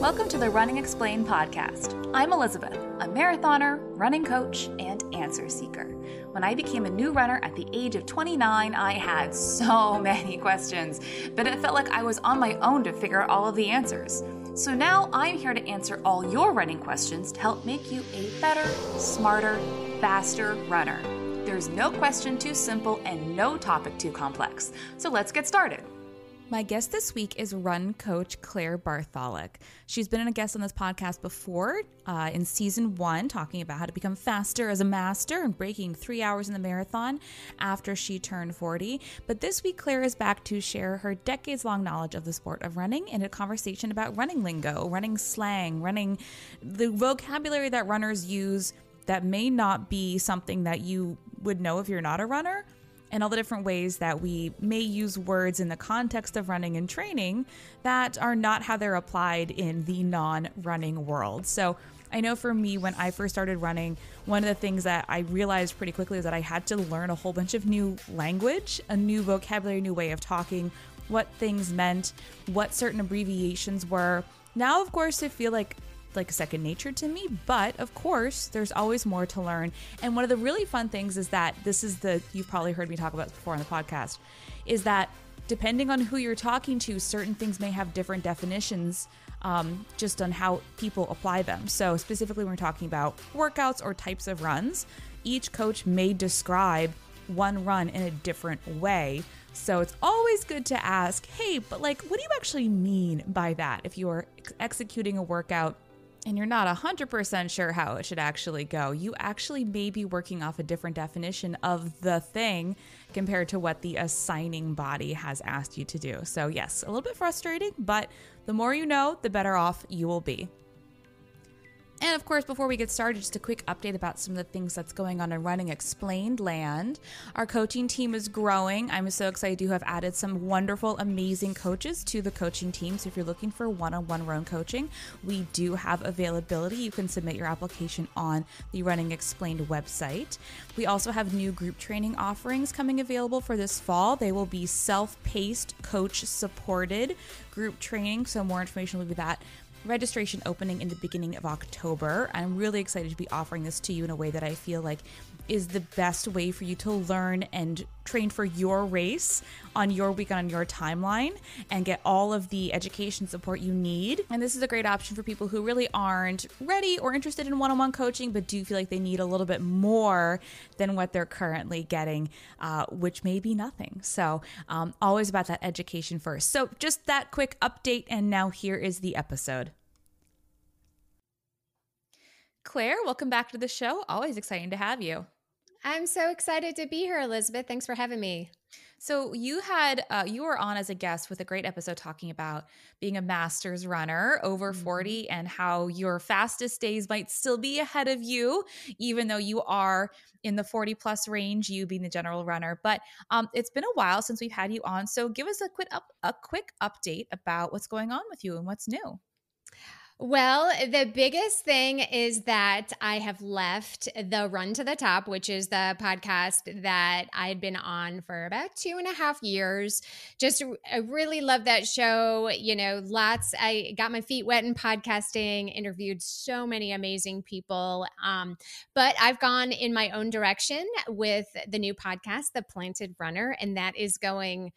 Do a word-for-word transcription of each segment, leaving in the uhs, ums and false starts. Welcome to the Running Explained podcast. I'm Elizabeth, a marathoner, running coach, and answer seeker. When I became a new runner at the age of twenty-nine, I had so many questions, but it felt like I was on my own to figure out all of the answers. So now I'm here to answer all your running questions to help make you a better, smarter, faster runner. There's no question too simple and no topic too complex. So let's get started. My guest this week is run coach Claire Bartholic. She's been a guest on this podcast before uh, in season one, talking about how to become faster as a master and breaking three hours in the marathon after she turned forty. But this week, Claire is back to share her decades-long knowledge of the sport of running in a conversation about running lingo, running slang, running the vocabulary that runners use that may not be something that you would know if you're not a runner, and all the different ways that we may use words in the context of running and training that are not how they're applied in the non-running world. So I know for me, when I first started running, one of the things that I realized pretty quickly is that I had to learn a whole bunch of new language, a new vocabulary, a new way of talking, what things meant, what certain abbreviations were. Now, of course, I feel like like second nature to me, but of course there's always more to learn. And one of the really fun things is that this is the, you've probably heard me talk about this before on the podcast, is that depending on who you're talking to, certain things may have different definitions um, just on how people apply them. So specifically when we're talking about workouts or types of runs, each coach may describe one run in a different way. So it's always good to ask, hey, but like, what do you actually mean by that? If you're ex- executing a workout and you're not one hundred percent sure how it should actually go, you actually may be working off a different definition of the thing compared to what the assigning body has asked you to do. So yes, a little bit frustrating, but the more you know, the better off you will be. And of course, before we get started, just a quick update about some of the things that's going on in Running Explained land. Our coaching team is growing. I'm so excited to have added some wonderful, amazing coaches to the coaching team. So if you're looking for one-on-one run coaching, we do have availability. You can submit your application on the Running Explained website. We also have new group training offerings coming available for this fall. They will be self-paced, coach-supported group training. So more information will be that. Registration opening in the beginning of October. I'm really excited to be offering this to you in a way that I feel like is the best way for you to learn and train for your race on your week, on your timeline, and get all of the education support you need. And this is a great option for people who really aren't ready or interested in one-on-one coaching, but do feel like they need a little bit more than what they're currently getting, uh, which may be nothing. So um, always about that education first. So just that quick update. And now here is the episode. Claire, welcome back to the show. Always exciting to have you. I'm so excited to be here, Elizabeth. Thanks for having me. So you had uh, you were on as a guest with a great episode talking about being a master's runner over forty and how your fastest days might still be ahead of you, even though you are in the forty plus range, you being the general runner. But um, it's been a while since we've had you on. So give us a quick up, a quick update about what's going on with you and what's new. Well, the biggest thing is that I have left the Run to the Top, which is the podcast that I had been on for about two and a half years. Just, I really love that show. You know, lots, I got my feet wet in podcasting, interviewed so many amazing people. Um, but I've gone in my own direction with the new podcast, The Planted Runner, and that is going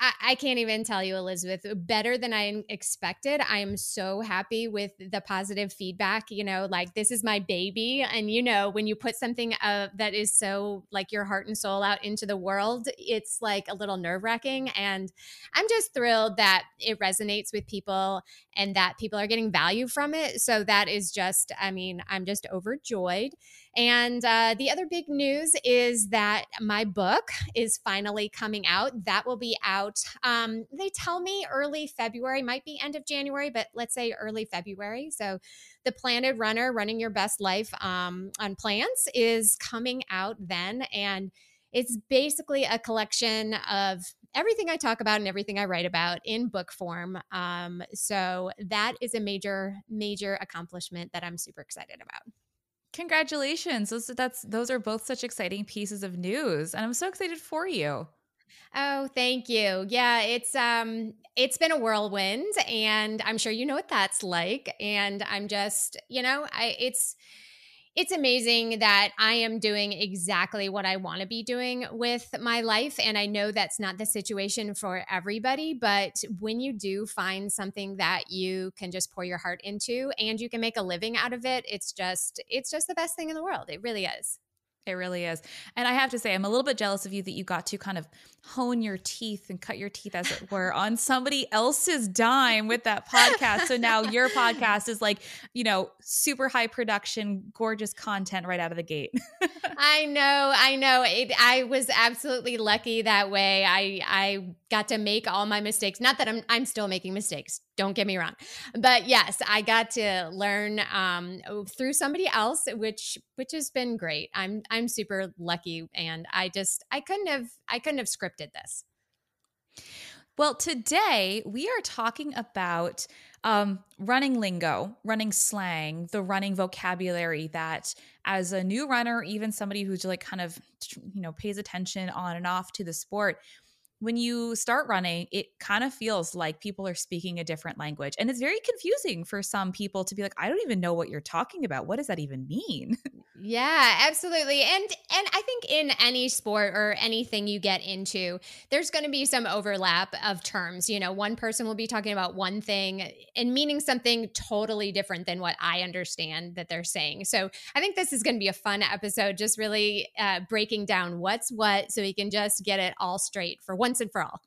I can't even tell you, Elizabeth, better than I expected. I am so happy with the positive feedback. You know, like, this is my baby. And, you know, when you put something uh, that is so like your heart and soul out into the world, it's like a little nerve wracking. And I'm just thrilled that it resonates with people and that people are getting value from it. So that is just, I mean, I'm just overjoyed. And uh, the other big news is that my book is finally coming out. That will be out. Um, they tell me early February, might be end of January, but let's say early February. So The Planted Runner, Running Your Best Life um, on Plants is coming out then. And it's basically a collection of everything I talk about and everything I write about in book form. Um, so that is a major, major accomplishment that I'm super excited about. Congratulations. Those, that's, those are both such exciting pieces of news, and I'm so excited for you. Oh, thank you. Yeah, it's um it's been a whirlwind, and I'm sure you know what that's like. And I'm just, you know, I it's it's amazing that I am doing exactly what I want to be doing with my life. And I know that's not the situation for everybody, but when you do find something that you can just pour your heart into and you can make a living out of it, it's just it's just the best thing in the world. It really is. It really is. And I have to say, I'm a little bit jealous of you that you got to kind of hone your teeth and cut your teeth, as it were, on somebody else's dime with that podcast. So now your podcast is like, you know, super high production, gorgeous content right out of the gate. I know. I know. It, I was absolutely lucky that way. I I got to make all my mistakes. Not that I'm I'm still making mistakes. Don't get me wrong. But yes, I got to learn um, through somebody else, which which has been great. I'm I'm super lucky, and I just I couldn't have I couldn't have scripted this. Well, today we are talking about um, running lingo, running slang, the running vocabulary that as a new runner, even somebody who's like kind of, you know, pays attention on and off to the sport, when you start running, it kind of feels like people are speaking a different language. And it's very confusing for some people to be like, I don't even know what you're talking about. What does that even mean? Yeah, absolutely. And and I think in any sport or anything you get into, there's going to be some overlap of terms. You know, one person will be talking about one thing and meaning something totally different than what I understand that they're saying. So I think this is going to be a fun episode, just really uh, breaking down what's what so we can just get it all straight for one. Once and for all.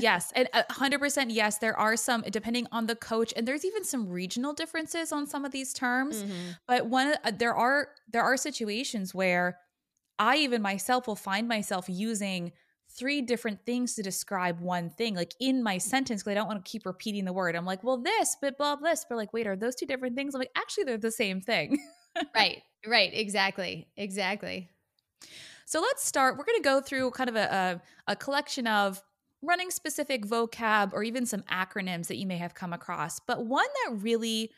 Yes. And one hundred percent yes, there are some, depending on the coach, and there's even some regional differences on some of these terms. Mm-hmm. But one, there are, there are situations where I even myself will find myself using three different things to describe one thing, like in my sentence, because I don't want to keep repeating the word. I'm like, well, this, but blah, blah, this. But like, wait, are those two different things? I'm like, actually, they're the same thing. Right, right. Exactly. Exactly. So let's start. We're going to go through kind of a, a, a collection of running specific vocab or even some acronyms that you may have come across. But one that really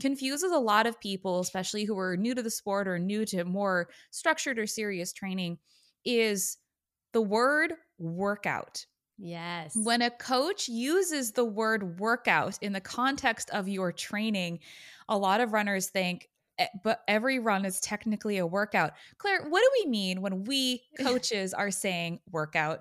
confuses a lot of people, especially who are new to the sport or new to more structured or serious training, is the word workout. Yes. When a coach uses the word workout in the context of your training, a lot of runners think, but every run is technically a workout. Claire, what do we mean when we coaches are saying workout?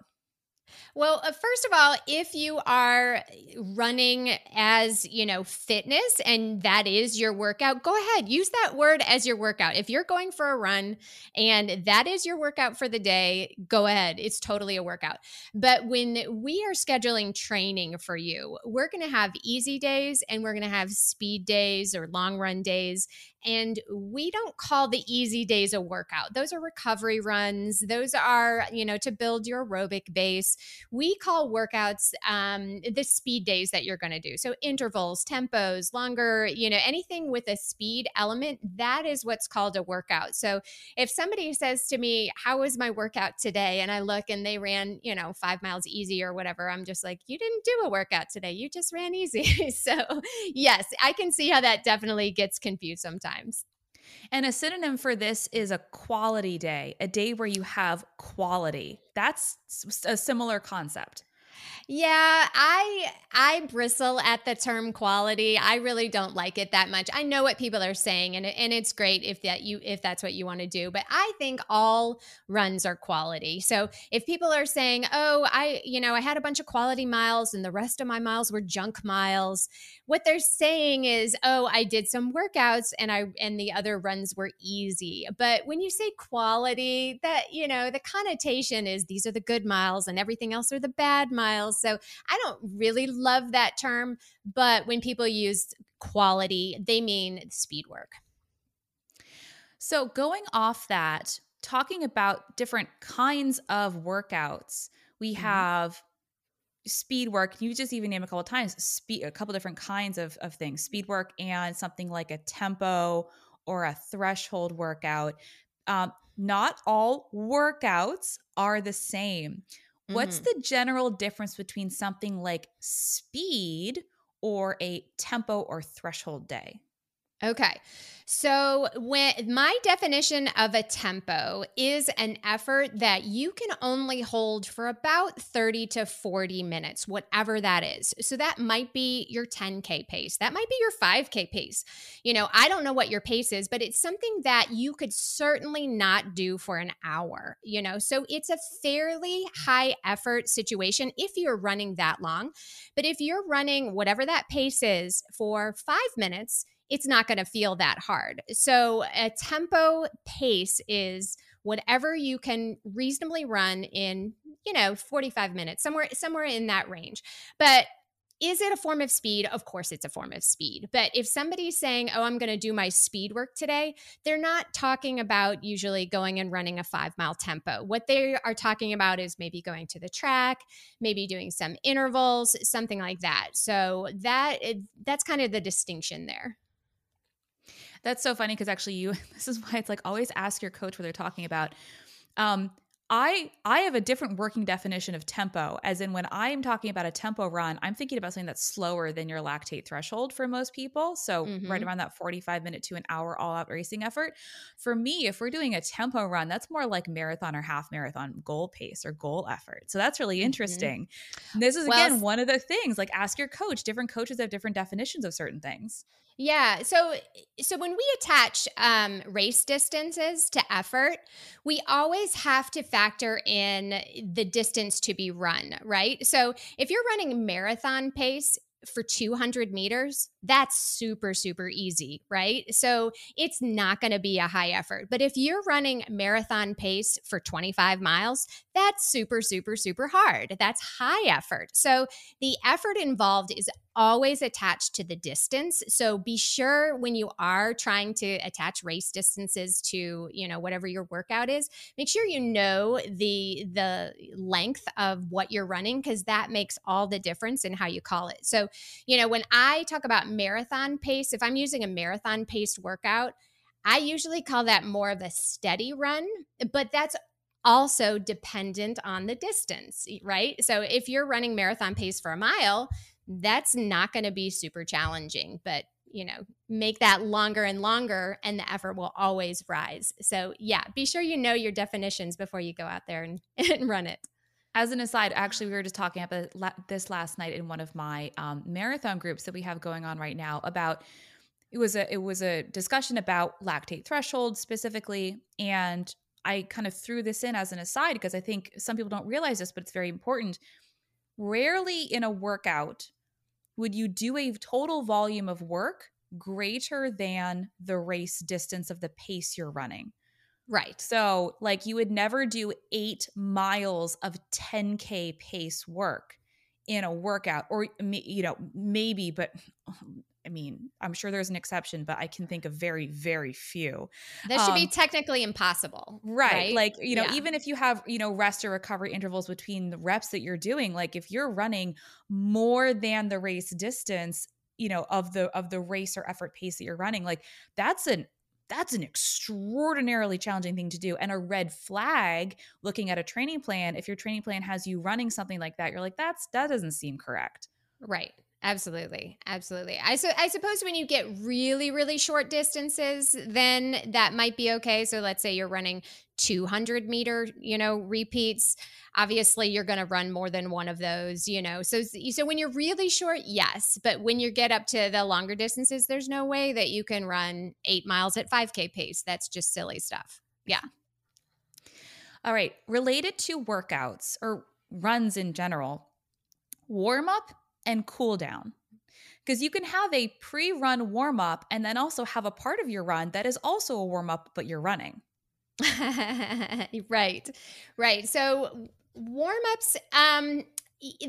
Well, uh, first of all, if you are running as, you know, fitness and that is your workout, go ahead, use that word as your workout. If you're going for a run and that is your workout for the day, go ahead. It's totally a workout. But when we are scheduling training for you, we're going to have easy days and we're going to have speed days or long run days. And we don't call the easy days a workout. Those are recovery runs. Those are, you know, to build your aerobic base. We call workouts um, the speed days that you're going to do. So intervals, tempos, longer, you know, anything with a speed element, that is what's called a workout. So if somebody says to me, how was my workout today? And I look and they ran, you know, five miles easy or whatever. I'm just like, you didn't do a workout today. You just ran easy. So yes, I can see how that definitely gets confused sometimes. And a synonym for this is a quality day, a day where you have quality. That's a similar concept. Yeah, I I bristle at the term quality. I really don't like it that much. I know what people are saying, and and it's great if that you if that's what you want to do, but I think all runs are quality. So if people are saying, "Oh, I, you know, I had a bunch of quality miles and the rest of my miles were junk miles." What they're saying is, "Oh, I did some workouts and I and the other runs were easy." But when you say quality, that, you know, the connotation is these are the good miles and everything else are the bad miles. So I don't really love that term, but when people use quality, they mean speed work. So going off that, talking about different kinds of workouts, we mm-hmm. have speed work. You just even named a couple of times, speed, a couple different kinds of, of things, speed work and something like a tempo or a threshold workout. Um, not all workouts are the same. What's the general difference between something like speed or a tempo or threshold day? Okay. So when my definition of a tempo is an effort that you can only hold for about thirty to forty minutes, whatever that is. So that might be your ten K pace. That might be your five K pace. You know, I don't know what your pace is, but it's something that you could certainly not do for an hour, you know? So it's a fairly high effort situation if you're running that long. But if you're running whatever that pace is for five minutes, it's not going to feel that hard. So a tempo pace is whatever you can reasonably run in, you know, forty-five minutes, somewhere, somewhere in that range. But is it a form of speed? Of course it's a form of speed. But if somebody's saying, oh, I'm going to do my speed work today, they're not talking about usually going and running a five-mile tempo. What they are talking about is maybe going to the track, maybe doing some intervals, something like that. So that that's kind of the distinction there. That's so funny because actually you, this is why it's like always ask your coach what they're talking about. Um, I I have a different working definition of tempo, as in when I'm talking about a tempo run, I'm thinking about something that's slower than your lactate threshold for most people. So mm-hmm. right around that forty-five minute to an hour all out racing effort. For me, if we're doing a tempo run, that's more like marathon or half marathon goal pace or goal effort. So that's really interesting. Mm-hmm. This is, well, again, one of the things, like ask your coach. Different coaches have different definitions of certain things. Yeah. So, so when we attach um, race distances to effort, we always have to factor in the distance to be run, right? So if you're running marathon pace for two hundred meters, that's super, super easy, right? So it's not going to be a high effort. But if you're running marathon pace for twenty-five miles, that's super, super, super hard. That's high effort. So the effort involved is always attached to the distance. So be sure when you are trying to attach race distances to, you know, whatever your workout is, make sure you know the the length of what you're running, because that makes all the difference in how you call it. So, you know, when I talk about marathon pace, if I'm using a marathon paced workout, I usually call that more of a steady run, but that's also dependent on the distance, right? So if you're running marathon pace for a mile, that's not going to be super challenging, but you know, make that longer and longer and the effort will always rise. So yeah, be sure you know your definitions before you go out there and, and run it. As an aside, actually, we were just talking about this last night in one of my um, marathon groups that we have going on right now about, it was a, it was a discussion about lactate threshold specifically. And I kind of threw this in as an aside because I think some people don't realize this, but it's very important. Rarely in a workout would you do a total volume of work greater than the race distance of the pace you're running. Right. So like you would never do eight miles of ten K pace work in a workout, or, you know, maybe, but I mean, I'm sure there's an exception, but I can think of very, very few. That should um, be technically impossible. Right. right? Like, you know, yeah. even if you have, you know, rest or recovery intervals between the reps that you're doing, like if you're running more than the race distance, you know, of the, of the race or effort pace that you're running, like that's an That's an extraordinarily challenging thing to do, and a red flag looking at a training plan. If your training plan has you running something like that, you're like, that's that doesn't seem correct. Right. Absolutely. Absolutely. I so I suppose when you get really, really short distances, then that might be okay. So let's say you're running two hundred meter, you know, repeats. Obviously, you're going to run more than one of those, you know. So, so when you're really short, yes. But when you get up to the longer distances, there's no way that you can run eight miles at five K pace. That's just silly stuff. Yeah. All right. Related to workouts or runs in general, warm up and cool down. Because you can have a pre-run warm up and then also have a part of your run that is also a warm up, but you're running. Right. Right. So warm-ups, um,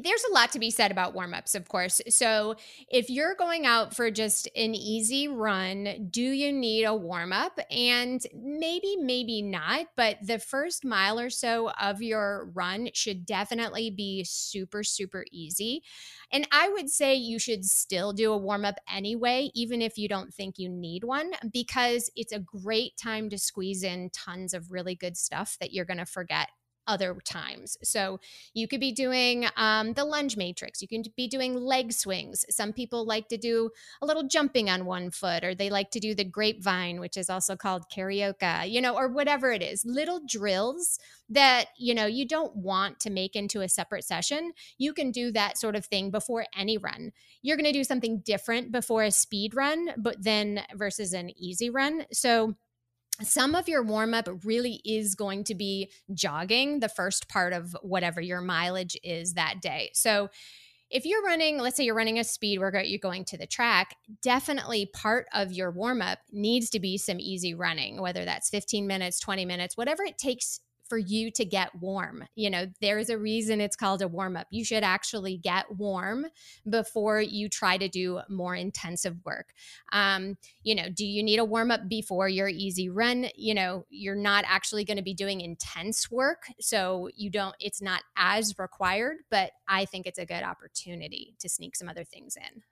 there's a lot to be said about warm-ups, of course. So if you're going out for just an easy run, do you need a warm-up? And maybe, maybe not, but the first mile or so of your run should definitely be super, super easy. And I would say you should still do a warm-up anyway, even if you don't think you need one, because it's a great time to squeeze in tons of really good stuff that you're going to forget other times. So you could be doing um, the lunge matrix. You can be doing leg swings. Some people like to do a little jumping on one foot, or they like to do the grapevine, which is also called carioca, you know, or whatever it is, little drills that, you know, you don't want to make into a separate session. You can do that sort of thing before any run. You're going to do something different before a speed run, but then versus an easy run. So some of your warm-up really is going to be jogging the first part of whatever your mileage is that day. So if you're running, let's say you're running a speed workout, you're going to the track, definitely part of your warm-up needs to be some easy running, whether that's fifteen minutes, twenty minutes, whatever it takes for you to get warm. You know, there's a reason it's called a warm-up. You should actually get warm before you try to do more intensive work. Um, you know, do you need a warm-up before your easy run? You know, you're not actually going to be doing intense work, so you don't, it's not as required, but I think it's a good opportunity to sneak some other things in.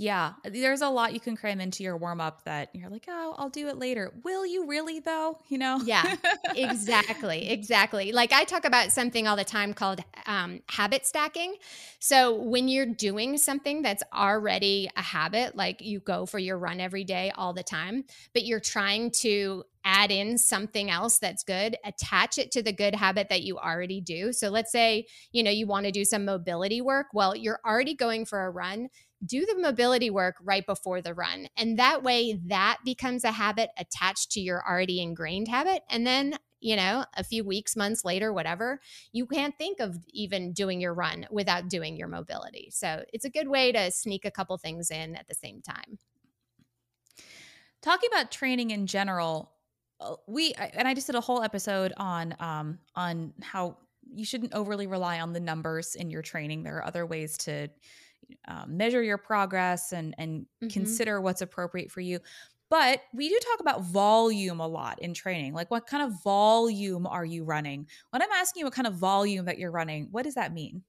Yeah, there's a lot you can cram into your warm up that you're like, oh, I'll do it later. Will you really though? You know? Yeah, exactly. Exactly. Like I talk about something all the time called um, habit stacking. So when you're doing something that's already a habit, like you go for your run every day all the time, but you're trying to add in something else that's good, attach it to the good habit that you already do. So let's say, you know, you want to do some mobility work. Well, you're already going for a run. Do the mobility work right before the run. And that way that becomes a habit attached to your already ingrained habit. And then, you know, a few weeks, months later, whatever, you can't think of even doing your run without doing your mobility. So it's a good way to sneak a couple things in at the same time. Talking about training in general, we, and I just did a whole episode on, um, on how you shouldn't overly rely on the numbers in your training. There are other ways to Um, measure your progress and and mm-hmm. consider what's appropriate for you. But we do talk about volume a lot in training. Like, what kind of volume are you running? When I'm asking you what kind of volume that you're running, what does that mean?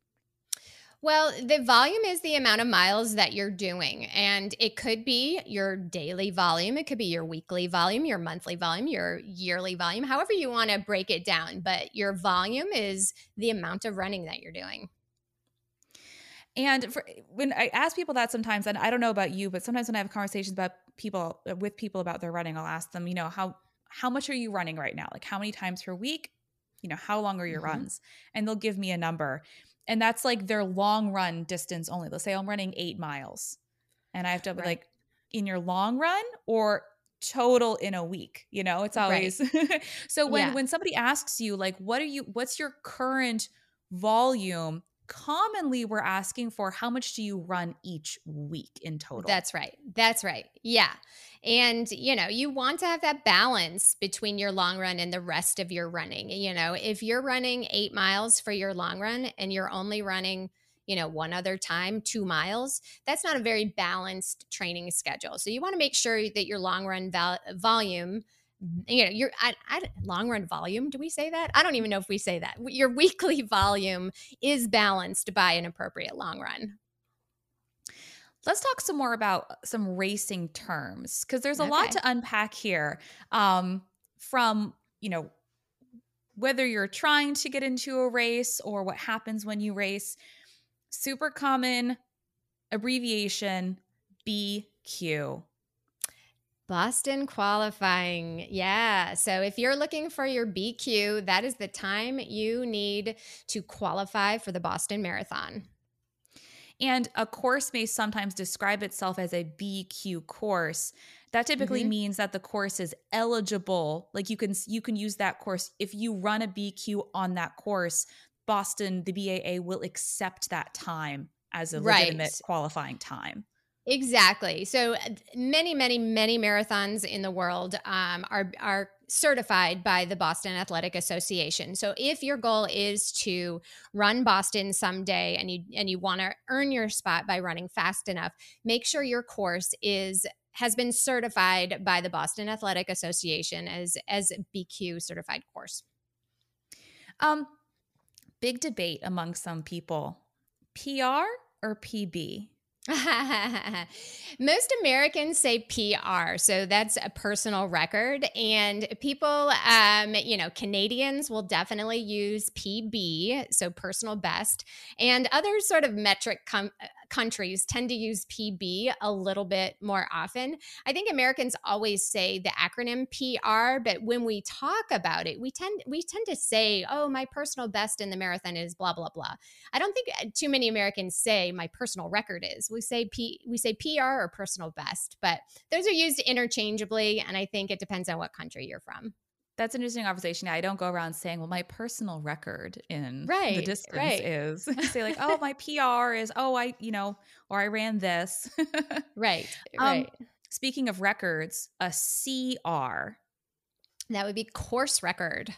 Well, the volume is the amount of miles that you're doing, and it could be your daily volume. It could be your weekly volume, your monthly volume, your yearly volume, however you want to break it down. But your volume is the amount of running that you're doing. And for, when I ask people that sometimes, and I don't know about you, but sometimes when I have conversations about people with people about their running, I'll ask them, you know, how, how much are you running right now? Like how many times per week, you know, how long are your mm-hmm. runs? And they'll give me a number, and that's like their long run distance only. They'll say I'm running eight miles and I have to right. like in your long run or total in a week, you know, it's always, right. So when, yeah. when somebody asks you like, what are you, what's your current volume? Commonly we're asking for how much do you run each week in total? That's right. That's right. Yeah. And, you know, you want to have that balance between your long run and the rest of your running. You know, if you're running eight miles for your long run and you're only running, you know, one other time, two miles, that's not a very balanced training schedule. So you want to make sure that your long run val- volume you know, your I, I, long run volume. Do we say that? I don't even know if we say that. Your weekly volume is balanced by an appropriate long run. Let's talk some more about some racing terms, because there's a okay. lot to unpack here um, from, you know, whether you're trying to get into a race or what happens when you race. Super common abbreviation, B Q. Boston qualifying. Yeah. So if you're looking for your B Q, that is the time you need to qualify for the Boston Marathon. And a course may sometimes describe itself as a B Q course. That typically mm-hmm. means that the course is eligible. Like you can, you can use that course. If you run a B Q on that course, Boston, the B A A will accept that time as a legitimate right. qualifying time. Exactly. So many, many, many marathons in the world um, are are certified by the Boston Athletic Association. So if your goal is to run Boston someday and you and you want to earn your spot by running fast enough, make sure your course is has been certified by the Boston Athletic Association as as a B Q certified course. Um, big debate among some people: P R or P B. Most Americans say P R, so that's a personal record. And people, um, you know, Canadians will definitely use P B, so personal best. And other sort of metric com- countries tend to use P B a little bit more often. I think Americans always say the acronym P R, but when we talk about it, we tend we tend to say, oh, my personal best in the marathon is blah, blah, blah. I don't think too many Americans say my personal record is. We say P, we say P R or personal best, but those are used interchangeably, and I think it depends on what country you're from. That's an interesting conversation. I don't go around saying, well, my personal record in right, the distance right. is. I say like, oh, my P R is, oh, I, you know, or I ran this. Right, right. Um, speaking of records, a C R. That would be course record.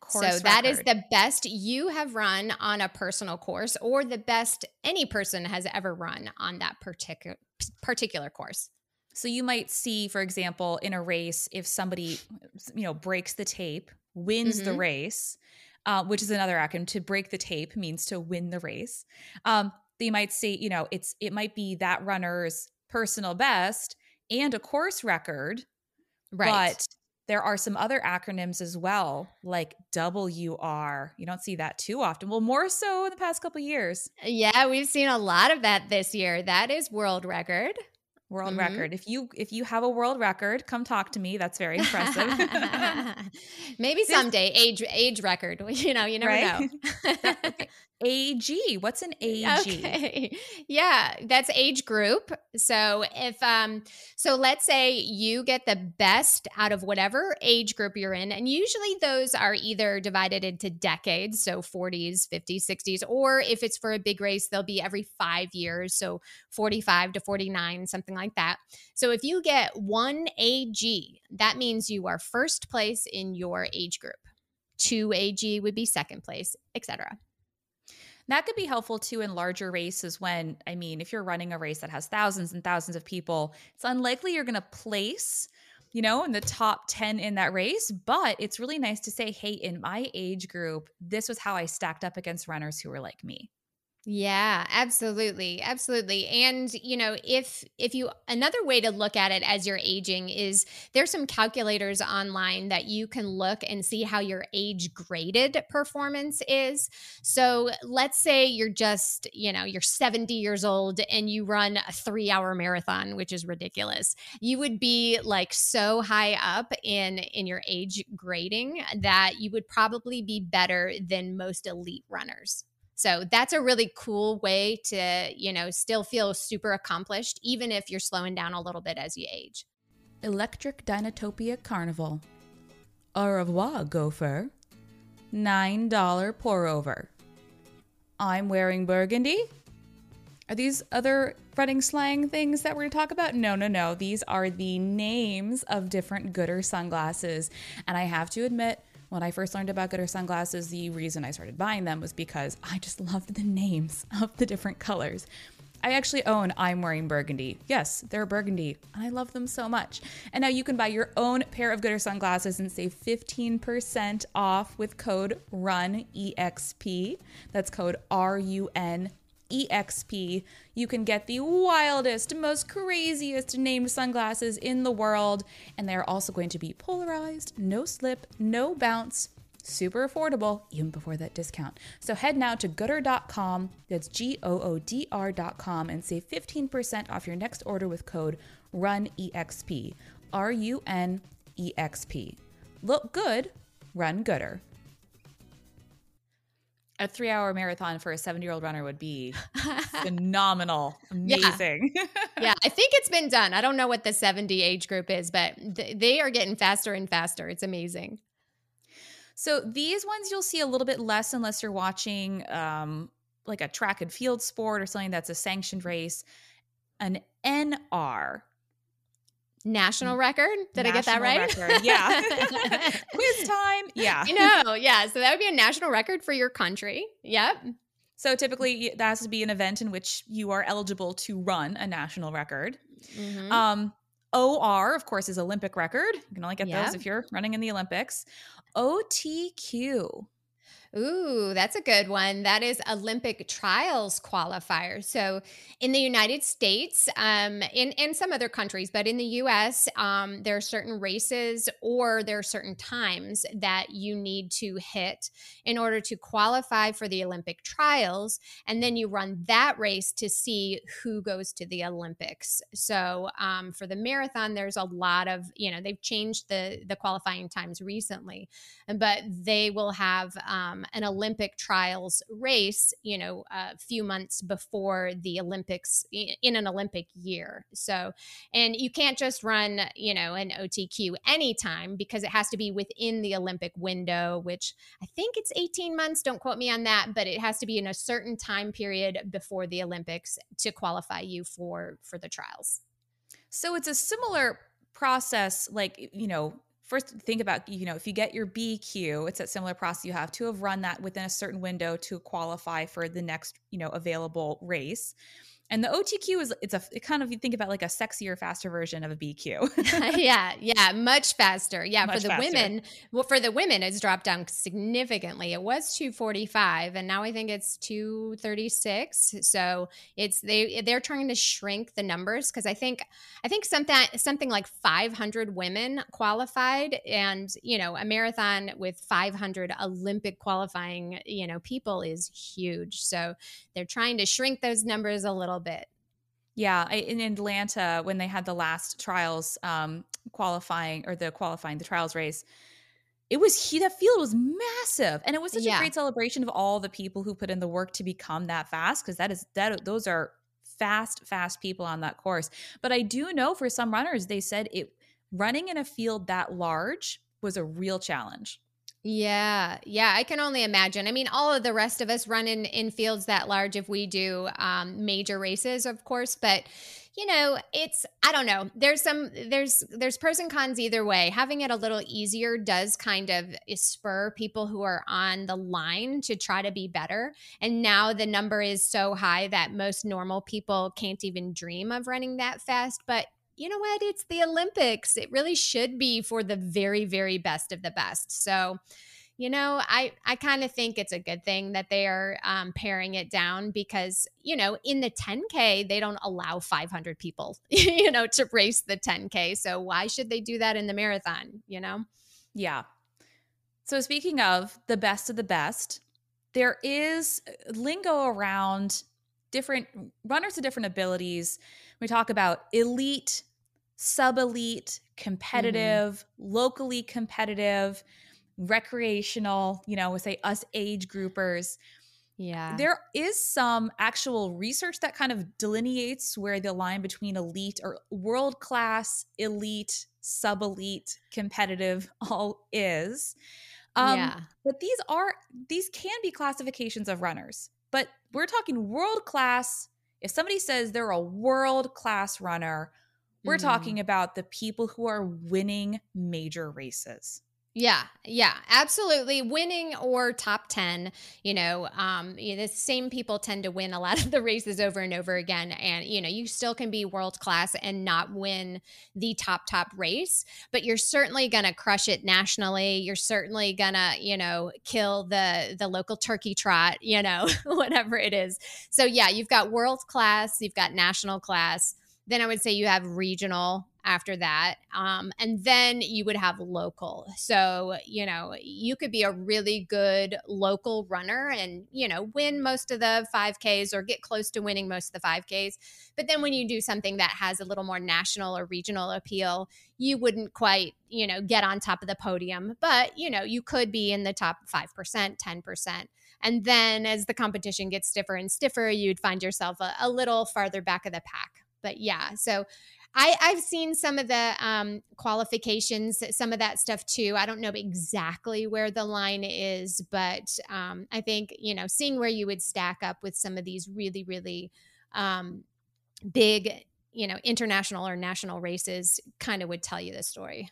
Course so record. That is the best you have run on a personal course, or the best any person has ever run on that particular particular course. So you might see, for example, in a race, if somebody, you know, breaks the tape, wins mm-hmm. the race, uh, which is another acronym. To break the tape means to win the race. Um, they might say, you know, it's it might be that runner's personal best and a course record, right? But there are some other acronyms as well, like W R. You don't see that too often. Well, more so in the past couple of years. Yeah, we've seen a lot of that this year. That is world record. World mm-hmm. record. If you if you have a world record, come talk to me. That's very impressive. Maybe someday age age record. You know, you never right? know. Okay. A G. What's an A G? Okay. Yeah, that's age group. So if um, so let's say you get the best out of whatever age group you're in, and usually those are either divided into decades, so forties, fifties, sixties, or if it's for a big race, they'll be every five years, so forty-five to forty-nine, something like that. So if you get one A G, that means you are first place in your age group. Two A G would be second place, et cetera. That could be helpful too in larger races when, I mean, if you're running a race that has thousands and thousands of people, it's unlikely you're going to place, you know, in the top ten in that race. But it's really nice to say, hey, in my age group, this was how I stacked up against runners who were like me. Yeah, absolutely. Absolutely. And, you know, if if you another way to look at it as you're aging is there's some calculators online that you can look and see how your age graded performance is. So let's say you're just, you know, you're seventy years old and you run a three hour marathon, which is ridiculous. You would be like so high up in in your age grading that you would probably be better than most elite runners. So that's a really cool way to, you know, still feel super accomplished, even if you're slowing down a little bit as you age. Electric Dinotopia Carnival. Au revoir, gopher. nine dollars pour over. I'm wearing burgundy. Are these other running slang things that we're going to talk about? No, no, no. These are the names of different GOODR sunglasses. And I have to admit, when I first learned about GOODR sunglasses, the reason I started buying them was because I just loved the names of the different colors. I actually own I'm Wearing Burgundy. Yes, they're burgundy, and I love them so much. And now you can buy your own pair of GOODR sunglasses and save fifteen percent off with code RUNEXP. That's code R U N E X P. You can get the wildest, most craziest named sunglasses in the world, and they're also going to be polarized, no slip, no bounce, super affordable, even before that discount. So head now to goodr dot com, that's G O O D R dot com, and save fifteen percent off your next order with code RUNEXP, R U N E X P. Look good, run GOODR. A three-hour marathon for a seventy-year-old runner would be phenomenal, amazing. Yeah. yeah, I think it's been done. I don't know what the seventy age group is, but th- they are getting faster and faster. It's amazing. So these ones you'll see a little bit less unless you're watching um, like a track and field sport or something that's a sanctioned race. An N R. National record? Did national I get that right? Record. Yeah. Quiz time. Yeah. You know, yeah. So that would be a national record for your country. Yep. So typically that has to be an event in which you are eligible to run a national record. Mm-hmm. Um, O R, of course, is Olympic record. You can only get yeah. those if you're running in the Olympics. O T Q. Ooh, that's a good one. That is Olympic trials qualifier. So in the United States, um, in, in some other countries, but in the U S, um, there are certain races or there are certain times that you need to hit in order to qualify for the Olympic trials. And then you run that race to see who goes to the Olympics. So um, for the marathon, there's a lot of, you know, they've changed the, the qualifying times recently, but they will have um, an Olympic trials race, you know, a few months before the Olympics in an Olympic year. So, and you can't just run, you know, an O T Q anytime because it has to be within the Olympic window, which I think it's eighteen months. Don't quote me on that, but it has to be in a certain time period before the Olympics to qualify you for, for the trials. So it's a similar process, like, you know, first, think about, you know, if you get your B Q, it's a similar process. You have to have run that within a certain window to qualify for the next, you know, available race. And the O T Q is, it's a it kind of, you think about like a sexier, faster version of a B Q. yeah. Yeah. Much faster. Yeah. Much for the faster. women, well, for the women, it's dropped down significantly. It was two forty-five and now I think it's two thirty-six. So it's, they, they're trying to shrink the numbers. Cause I think, I think something, something like five hundred women qualified, and, you know, a marathon with five hundred Olympic qualifying, you know, people is huge. So they're trying to shrink those numbers a little bit. Yeah. I, in Atlanta, when they had the last trials um, qualifying or the qualifying, the trials race, it was, he, that field was massive. And it was such yeah. a great celebration of all the people who put in the work to become that fast. Cause that is that, those are fast, fast people on that course. But I do know for some runners, they said it running in a field that large was a real challenge. Yeah. Yeah. I can only imagine. I mean, all of the rest of us run in, in fields that large if we do um, major races, of course, but you know, it's, I don't know. There's some, there's, there's pros and cons either way. Having it a little easier does kind of spur people who are on the line to try to be better. And now the number is so high that most normal people can't even dream of running that fast, but you know what? It's the Olympics. It really should be for the very, very best of the best. So, you know, I, I kind of think it's a good thing that they are um, paring it down because, you know, in the ten K, they don't allow five hundred people, you know, to race the ten K. So why should they do that in the marathon, you know? Yeah. So speaking of the best of the best, there is lingo around different runners with different abilities. We talk about elite, sub-elite, competitive, mm-hmm. locally competitive, recreational, you know, we say us age groupers. Yeah. There is some actual research that kind of delineates where the line between elite or world-class, elite, sub-elite, competitive all is. Um, yeah. But these are, these can be classifications of runners, but we're talking world-class. If somebody says they're a world-class runner, we're mm-hmm. talking about the people who are winning major races. Yeah, yeah, absolutely. Winning or top ten, you know, um, you know, the same people tend to win a lot of the races over and over again. And, you know, you still can be world-class and not win the top, top race, but you're certainly going to crush it nationally. You're certainly going to, you know, kill the, the local turkey trot, you know, whatever it is. So yeah, you've got world-class, you've got national class. Then I would say you have regional after that. Um, and then you would have local. So, you know, you could be a really good local runner and, you know, win most of the five Ks or get close to winning most of the five Ks. But then when you do something that has a little more national or regional appeal, you wouldn't quite, you know, get on top of the podium. But, you know, you could be in the top five percent, ten percent. And then as the competition gets stiffer and stiffer, you'd find yourself a, a little farther back of the pack. But yeah, so I, I've seen some of the um, qualifications, some of that stuff too. I don't know exactly where the line is, but um, I think, you know, seeing where you would stack up with some of these really, really um, big, you know, international or national races kind of would tell you the story.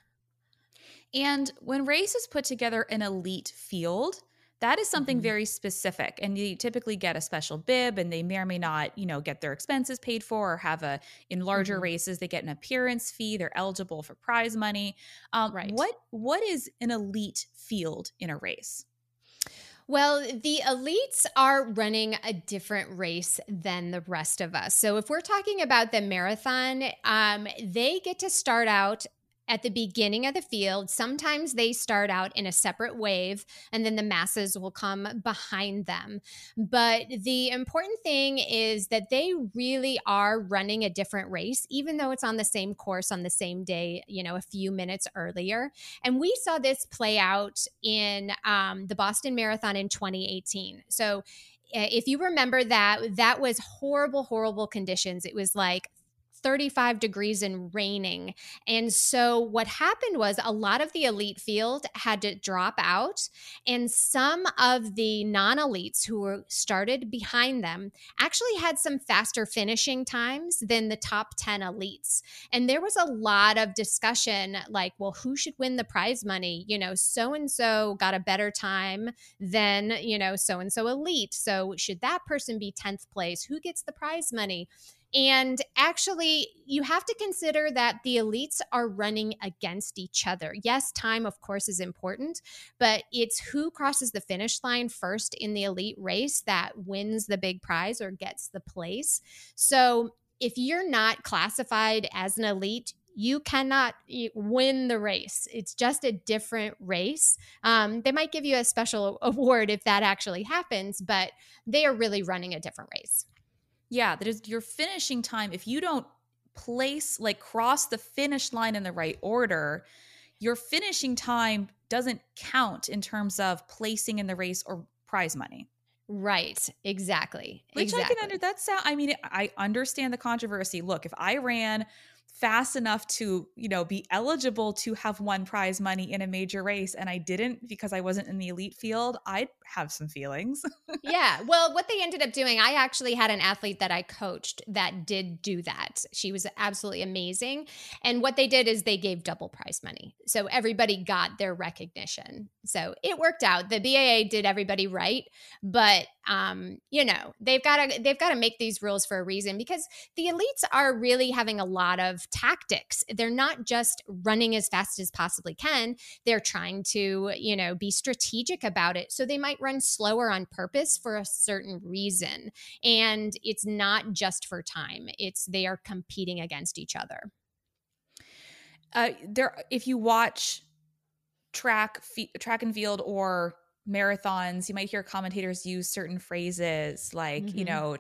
And when races put together an elite field, that is something very specific, and you typically get a special bib, and they may or may not, you know, get their expenses paid for or have a, in larger mm-hmm. races, they get an appearance fee. They're eligible for prize money. Um, right. What, what is an elite field in a race? Well, the elites are running a different race than the rest of us. So if we're talking about the marathon, um, they get to start out at the beginning of the field. Sometimes they start out in a separate wave, and then the masses will come behind them. But the important thing is that they really are running a different race, even though it's on the same course on the same day, you know, a few minutes earlier. And we saw this play out in um, the Boston Marathon in twenty eighteen. So if you remember that, that was horrible, horrible conditions. It was like thirty-five degrees and raining. And so what happened was a lot of the elite field had to drop out, and some of the non-elites who were started behind them actually had some faster finishing times than the top ten elites. And there was a lot of discussion like, well, who should win the prize money? You know, so-and-so got a better time than, you know, so-and-so elite. So should that person be tenth place? Who gets the prize money? And actually, you have to consider that the elites are running against each other. Yes, time, of course, is important, but it's who crosses the finish line first in the elite race that wins the big prize or gets the place. So if you're not classified as an elite, you cannot win the race. It's just a different race. Um, they might give you a special award if that actually happens, but they are really running a different race. Yeah, that is your finishing time. If you don't place, like cross the finish line in the right order, your finishing time doesn't count in terms of placing in the race or prize money. Right, exactly. Which exactly. I can under that sound. I mean, I understand the controversy. Look, if I ran fast enough to, you know, be eligible to have won prize money in a major race, and I didn't because I wasn't in the elite field, I'd have some feelings. Yeah. Well, what they ended up doing, I actually had an athlete that I coached that did do that. She was absolutely amazing. And what they did is they gave double prize money. So everybody got their recognition. So it worked out. The B A A did everybody right. But, um, you know, they've got to, they've got to make these rules for a reason, because the elites are really having a lot of tactics. They're not just running as fast as possibly can. They're trying to, you know, be strategic about it. So they might run slower on purpose for a certain reason. And it's not just for time. It's they are competing against each other. Uh, there, if you watch track, f- track and field or marathons, you might hear commentators use certain phrases like, mm-hmm. you know,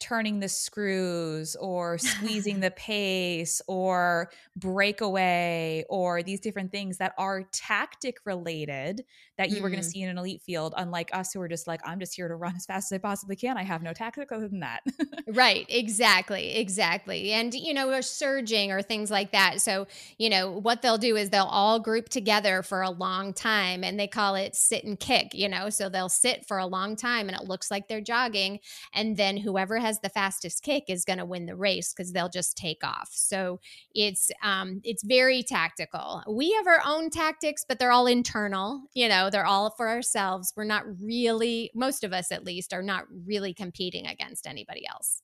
turning the screws or squeezing the pace or breakaway or these different things that are tactic related that you mm-hmm. were going to see in an elite field, unlike us who are just like, I'm just here to run as fast as I possibly can. I have no tactic other than that. Right. Exactly. Exactly. And, you know, we're surging or things like that. So, you know, what they'll do is they'll all group together for a long time, and they call it sit and kick, you know, so they'll sit for a long time and it looks like they're jogging. And then whoever has the fastest kick is going to win the race because they'll just take off. So it's um, it's very tactical. We have our own tactics, but they're all internal. You know, they're all for ourselves. We're not really, most of us at least, are not really competing against anybody else.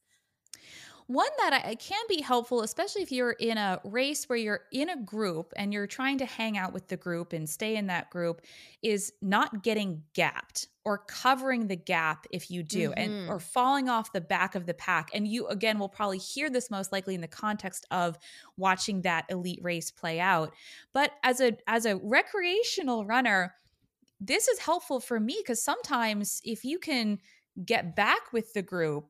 One that I, can be helpful, especially if you're in a race where you're in a group and you're trying to hang out with the group and stay in that group, is not getting gapped or covering the gap if you do, mm-hmm. and or falling off the back of the pack. And you, again, will probably hear this most likely in the context of watching that elite race play out. But as a as a recreational runner, this is helpful for me because sometimes if you can get back with the group,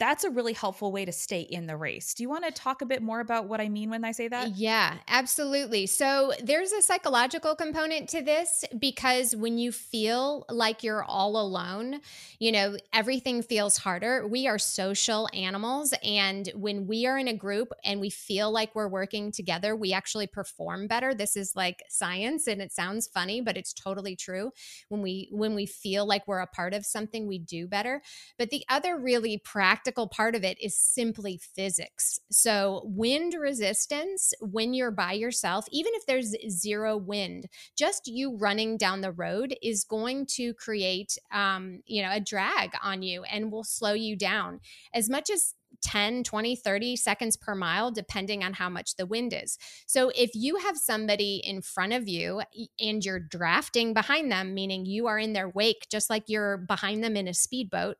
that's a really helpful way to stay in the race. Do you want to talk a bit more about what I mean when I say that? Yeah, absolutely. So there's a psychological component to this, because when you feel like you're all alone, you know, everything feels harder. We are social animals. And when we are in a group and we feel like we're working together, we actually perform better. This is like science, and it sounds funny, but it's totally true. When we, when we feel like we're a part of something, we do better. But the other really practical part of it is simply physics. So wind resistance, when you're by yourself, even if there's zero wind, just you running down the road is going to create, um, you know, a drag on you and will slow you down. As much as ten, twenty, thirty seconds per mile, depending on how much the wind is. So if you have somebody in front of you and you're drafting behind them, meaning you are in their wake, just like you're behind them in a speedboat,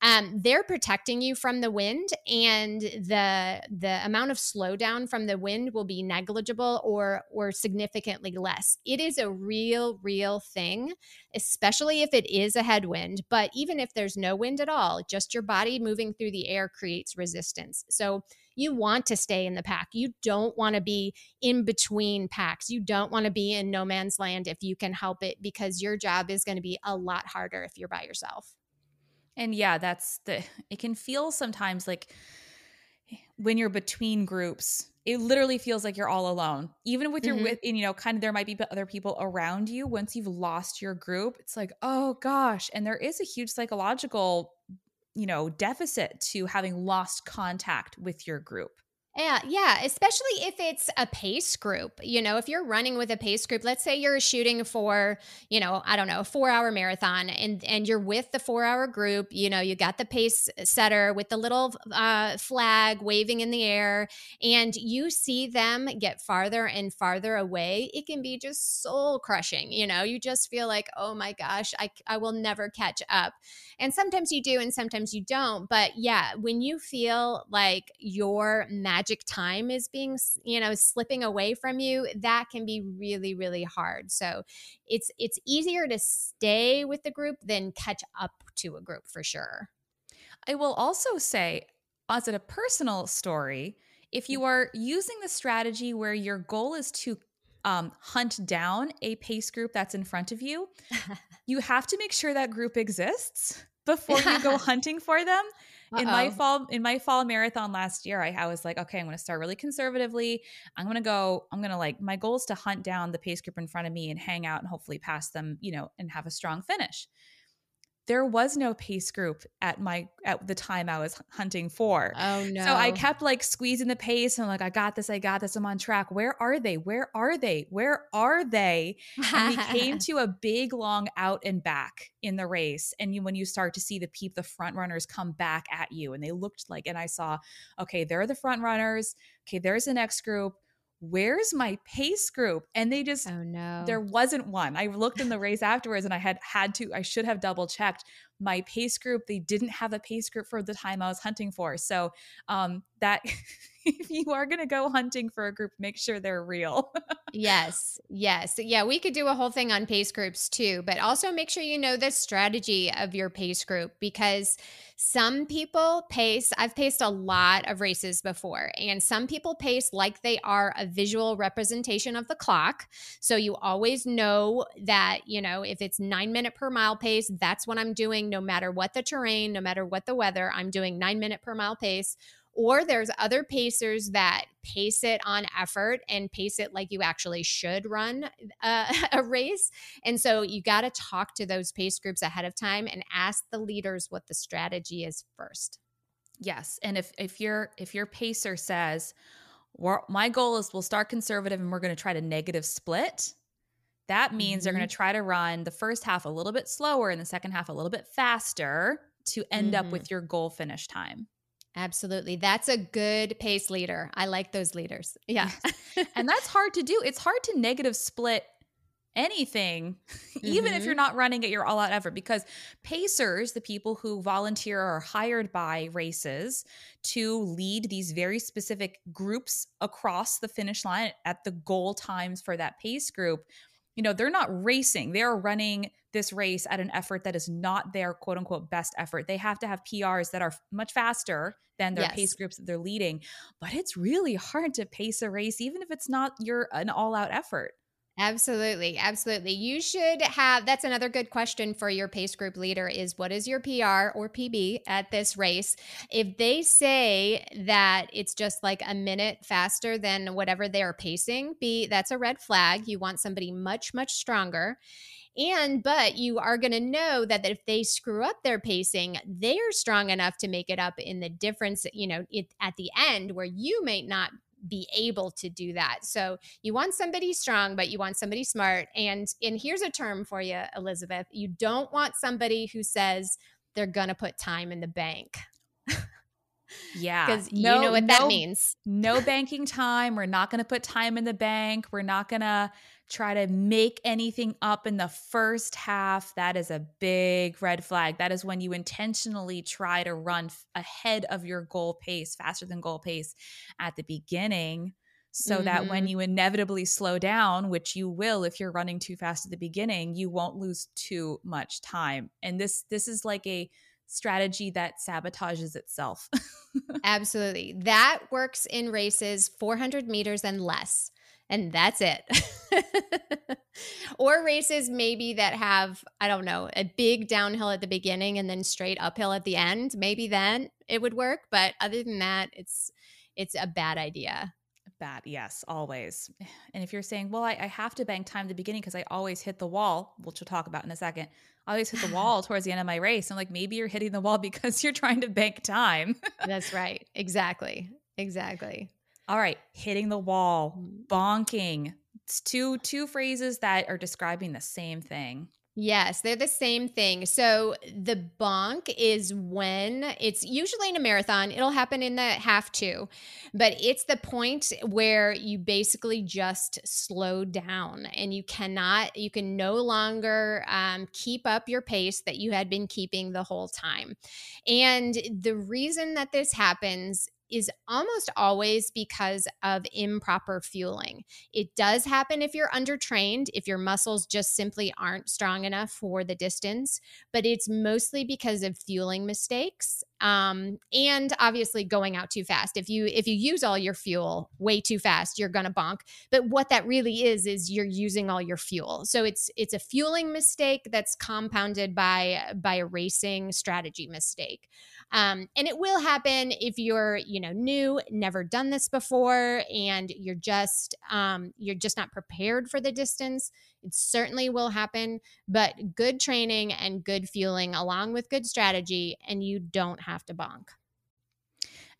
um, they're protecting you from the wind, and the the amount of slowdown from the wind will be negligible or or significantly less. It is a real, real thing, especially if it is a headwind. But even if there's no wind at all, just your body moving through the air creates resistance. So you want to stay in the pack. You don't want to be in between packs. You don't want to be in no man's land if you can help it, because your job is going to be a lot harder if you're by yourself. And yeah, that's the, it can feel sometimes like when you're between groups, it literally feels like you're all alone. Even with your, mm-hmm. with, and, you know, kind of there might be other people around you. Once you've lost your group, it's like, oh gosh. And there is a huge psychological, you know, deficit to having lost contact with your group. Yeah, yeah, especially if it's a pace group. You know, if you're running with a pace group, let's say you're shooting for, you know, I don't know, a four-hour marathon, and and you're with the four-hour group. You know, you got the pace setter with the little uh, flag waving in the air, and you see them get farther and farther away. It can be just soul-crushing. You know, you just feel like, oh my gosh, I I will never catch up. And sometimes you do, and sometimes you don't. But yeah, when you feel like your magic time is being, you know, slipping away from you, that can be really, really hard. So it's it's easier to stay with the group than catch up to a group, for sure. I will also say, as a personal story, if you are using the strategy where your goal is to um, hunt down a pace group that's in front of you, you have to make sure that group exists before you go hunting for them. Uh-oh. In my fall, in my fall marathon last year, I, I was like, okay, I'm going to start really conservatively. I'm going to go, I'm going to like, my goal is to hunt down the pace group in front of me and hang out and hopefully pass them, you know, and have a strong finish. There was no pace group at my, at the time I was hunting for. Oh no. So I kept like squeezing the pace, and I'm like, I got this, I got this, I'm on track. Where are they? Where are they? Where are they? And we came to a big long out and back in the race. And you, when you start to see the peep, the front runners come back at you, and they looked like, and I saw, okay, there are the front runners. Okay. There's the next group. Where's my pace group? And they just, oh no, there wasn't one. I looked in the race afterwards, and I had had to, I should have double checked my pace group. They didn't have a pace group for the time I was hunting for. So um, that if you are going to go hunting for a group, make sure they're real. Yes. Yes. Yeah. We could do a whole thing on pace groups too, but also make sure you know the strategy of your pace group, because some people pace, I've paced a lot of races before, and some people pace like they are a visual representation of the clock. So you always know that, you know, if it's nine minute per mile pace, that's what I'm doing. No matter what the terrain, no matter what the weather, I'm doing nine minute per mile pace. Or there's other pacers that pace it on effort and pace it like you actually should run a, a race. And so you got to talk to those pace groups ahead of time and ask the leaders what the strategy is first. Yes. And if, if your, if your pacer says, well, my goal is we'll start conservative and we're going to try to negative split, that means mm-hmm. they're going to try to run the first half a little bit slower and the second half a little bit faster to end mm-hmm. up with your goal finish time. Absolutely. That's a good pace leader. I like those leaders. Yeah. And that's hard to do. It's hard to negative split anything, mm-hmm. even if you're not running at your all out effort, because pacers, the people who volunteer or are hired by races to lead these very specific groups across the finish line at the goal times for that pace group, you know, they're not racing. They're running this race at an effort that is not their quote unquote best effort. They have to have P Rs that are much faster than their yes. pace groups that they're leading, but it's really hard to pace a race, even if it's not your an all out effort. Absolutely. Absolutely. You should have, that's another good question for your pace group leader is, what is your P R or P B at this race? If they say that it's just like a minute faster than whatever they are pacing, be that's a red flag. You want somebody much, much stronger. And, but you are going to know that if they screw up their pacing, they're strong enough to make it up in the difference, you know, it, at the end where you may not be able to do that. So you want somebody strong, but you want somebody smart. And, and here's a term for you, Elizabeth. You don't want somebody who says they're going to put time in the bank. Yeah. Because no, you know what no, that means. No banking time. We're not going to put time in the bank. We're not going to try to make anything up in the first half. That is a big red flag. That is when you intentionally try to run f- ahead of your goal pace, faster than goal pace at the beginning, so mm-hmm. that when you inevitably slow down, which you will if you're running too fast at the beginning, you won't lose too much time. And this this is like a strategy that sabotages itself. Absolutely. That works in races four hundred meters and less. And that's it. Or races maybe that have, I don't know, a big downhill at the beginning and then straight uphill at the end. Maybe then it would work. But other than that, it's it's a bad idea. Bad. Yes, always. And if you're saying, well, I, I have to bank time at the beginning because I always hit the wall, which we'll talk about in a second. I always hit the wall towards the end of my race. I'm like, maybe you're hitting the wall because you're trying to bank time. That's right. Exactly. Exactly. All right. Hitting the wall, bonking. It's two, two phrases that are describing the same thing. Yes, they're the same thing. So the bonk is when it's usually in a marathon. It'll happen in the half too, but it's the point where you basically just slow down and you cannot, you can no longer um, keep up your pace that you had been keeping the whole time. And the reason that this happens is almost always because of improper fueling. It does happen if you're undertrained, if your muscles just simply aren't strong enough for the distance, but it's mostly because of fueling mistakes. Um, and obviously going out too fast. If you, if you use all your fuel way too fast, you're going to bonk. But what that really is, is you're using all your fuel. So it's, it's a fueling mistake that's compounded by, by a racing strategy mistake. Um, and it will happen if you're, you know, new, never done this before, and you're just, um, you're just not prepared for the distance. It certainly will happen, but good training and good fueling along with good strategy, and you don't have to bonk.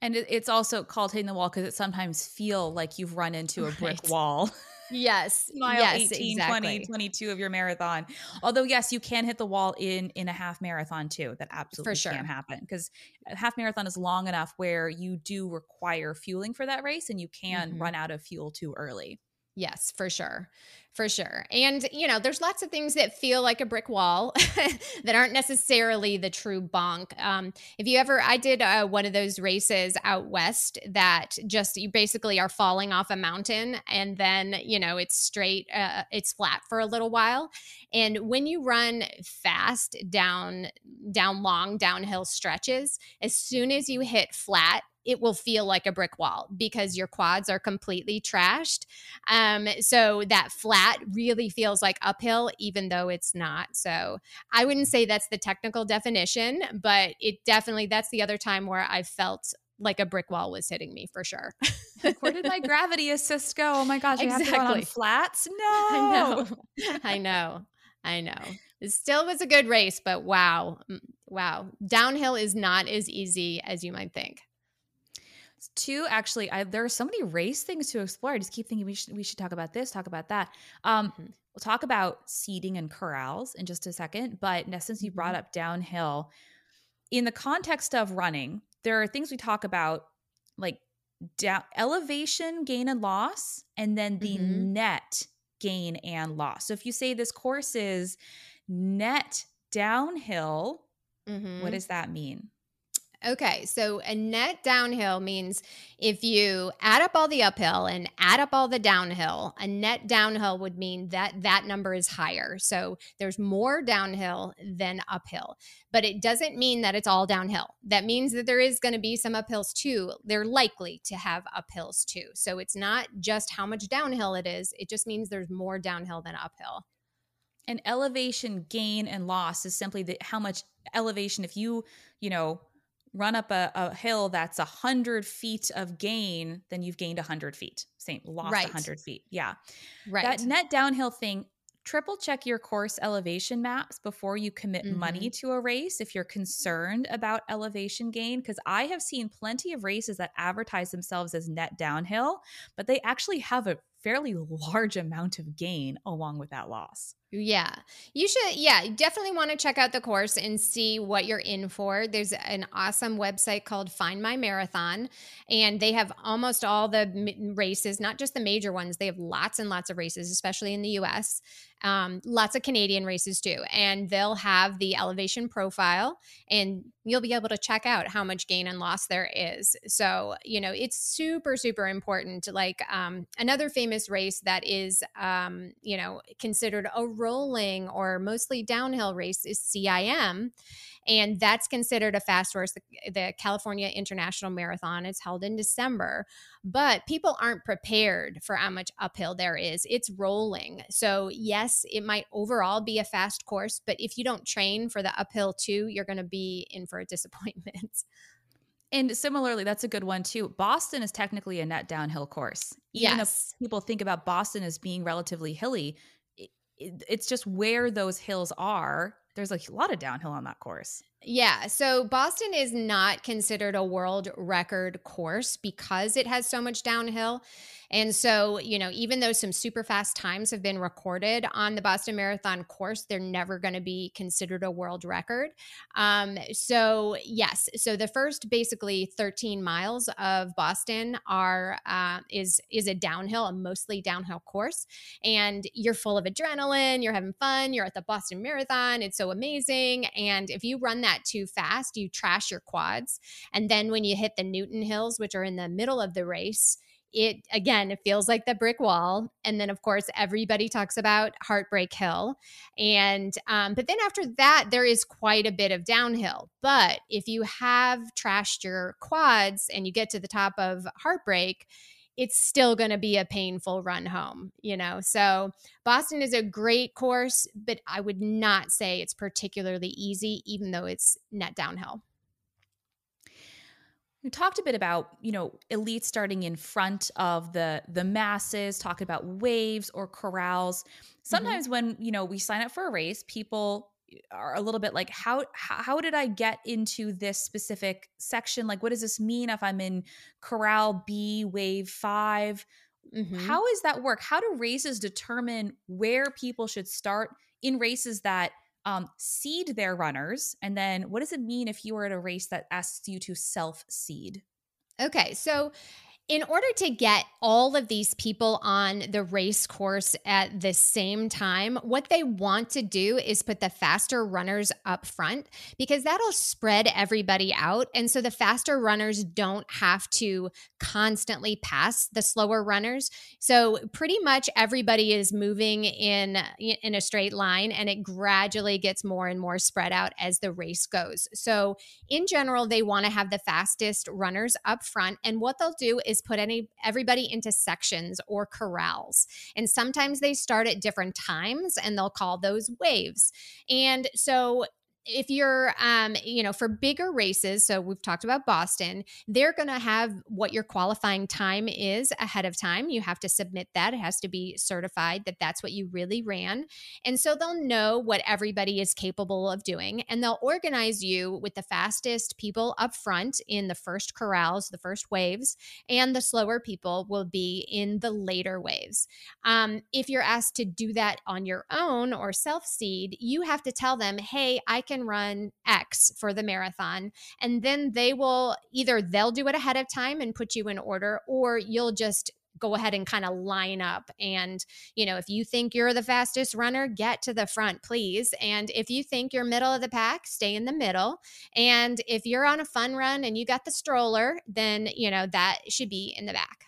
And it's also called hitting the wall because it sometimes feel like you've run into a brick right. wall. Yes. Mile yes, eighteen, exactly. twenty, twenty-two of your marathon. Although, yes, you can hit the wall in in a half marathon too. That absolutely sure. can happen because a half marathon is long enough where you do require fueling for that race and you can mm-hmm. run out of fuel too early. Yes, for sure. For sure. And, you know, there's lots of things that feel like a brick wall that aren't necessarily the true bonk. Um, if you ever, I did uh, one of those races out west that just, you basically are falling off a mountain and then, you know, it's straight, uh, it's flat for a little while. And when you run fast down, down long downhill stretches, as soon as you hit flat, it will feel like a brick wall because your quads are completely trashed. Um, so that flat really feels like uphill, even though it's not. So I wouldn't say that's the technical definition, but it definitely, that's the other time where I felt like a brick wall was hitting me for sure. Like, where did my gravity assist go? Oh my gosh, exactly. I have to run on flats? No. I know. I know. I know. It still was a good race, but wow. Wow. Downhill is not as easy as you might think. Two, actually, I, there are so many race things to explore. I just keep thinking we should we should talk about this, talk about that. Um, mm-hmm. We'll talk about seating and corrals in just a second. But since you brought up downhill, in the context of running, there are things we talk about like da- elevation, gain and loss, and then the mm-hmm. net gain and loss. So if you say this course is net downhill, mm-hmm. what does that mean? Okay, so a net downhill means if you add up all the uphill and add up all the downhill, a net downhill would mean that that number is higher. So there's more downhill than uphill, but it doesn't mean that it's all downhill. That means that there is going to be some uphills too. They're likely to have uphills too. So it's not just how much downhill it is. It just means there's more downhill than uphill. And elevation gain and loss is simply the, how much elevation, if you, you know, run up a, a hill that's one hundred feet of gain, then you've gained one hundred feet. Same, lost right. one hundred feet. Yeah. Right. That net downhill thing, triple check your course elevation maps before you commit mm-hmm. money to a race if you're concerned about elevation gain, because I have seen plenty of races that advertise themselves as net downhill, but they actually have a fairly large amount of gain along with that loss. Yeah, you should. Yeah, you definitely want to check out the course and see what you're in for. There's an awesome website called Find My Marathon, and they have almost all the races, not just the major ones. They have lots and lots of races, especially in the U S, um, lots of Canadian races too. And they'll have the elevation profile, and you'll be able to check out how much gain and loss there is. So, you know, it's super, super important. Like um, another famous race that is, um, you know, considered a rolling or mostly downhill race is C I M. And that's considered a fast race, the, the California International Marathon. It's held in December, but people aren't prepared for how much uphill there is. It's rolling. So yes, it might overall be a fast course, but if you don't train for the uphill too, you're going to be in for a disappointment. And similarly, that's a good one too. Boston is technically a net downhill course. Even yes. If people think about Boston as being relatively hilly, it, it, it's just where those hills are. There's a lot of downhill on that course. Yeah. So Boston is not considered a world record course because it has so much downhill. And so, you know, even though some super fast times have been recorded on the Boston Marathon course, they're never going to be considered a world record. Um, so yes. So the first basically thirteen miles of Boston are, uh, is, is a downhill, a mostly downhill course. And you're full of adrenaline. You're having fun. You're at the Boston Marathon. It's so amazing. And if you run that too fast, you trash your quads. And then when you hit the Newton Hills, which are in the middle of the race, it again, it feels like the brick wall. And then of course, everybody talks about Heartbreak Hill. And, um, but then after that, there is quite a bit of downhill. But if you have trashed your quads and you get to the top of Heartbreak, it's still going to be a painful run home, you know? So Boston is a great course, but I would not say it's particularly easy, even though it's net downhill. We talked a bit about, you know, elites starting in front of the, the masses, talking about waves or corrals. Sometimes mm-hmm. when, you know, we sign up for a race, people are a little bit like, how, how did I get into this specific section? Like, what does this mean if I'm in corral B wave five? Mm-hmm. How does that work? How do races determine where people should start in races that um, seed their runners? And then what does it mean if you are at a race that asks you to self seed? Okay. So in order to get all of these people on the race course at the same time, what they want to do is put the faster runners up front because that'll spread everybody out. And so the faster runners don't have to constantly pass the slower runners. So pretty much everybody is moving in, in a straight line, and it gradually gets more and more spread out as the race goes. So in general, they want to have the fastest runners up front. And what they'll do is put any everybody into sections or corrals. And sometimes they start at different times and they'll call those waves. And so if you're, um, you know, for bigger races, so we've talked about Boston, they're going to have what your qualifying time is ahead of time. You have to submit that. It has to be certified that that's what you really ran. And so they'll know what everybody is capable of doing, and they'll organize you with the fastest people up front in the first corrals, the first waves, and the slower people will be in the later waves. Um, if you're asked to do that on your own or self-seed, you have to tell them, hey, I can run X for the marathon. And then they will either they'll do it ahead of time and put you in order, or you'll just go ahead and kind of line up. And, you know, if you think you're the fastest runner, get to the front, please. And if you think you're middle of the pack, stay in the middle. And if you're on a fun run and you got the stroller, then, you know, that should be in the back.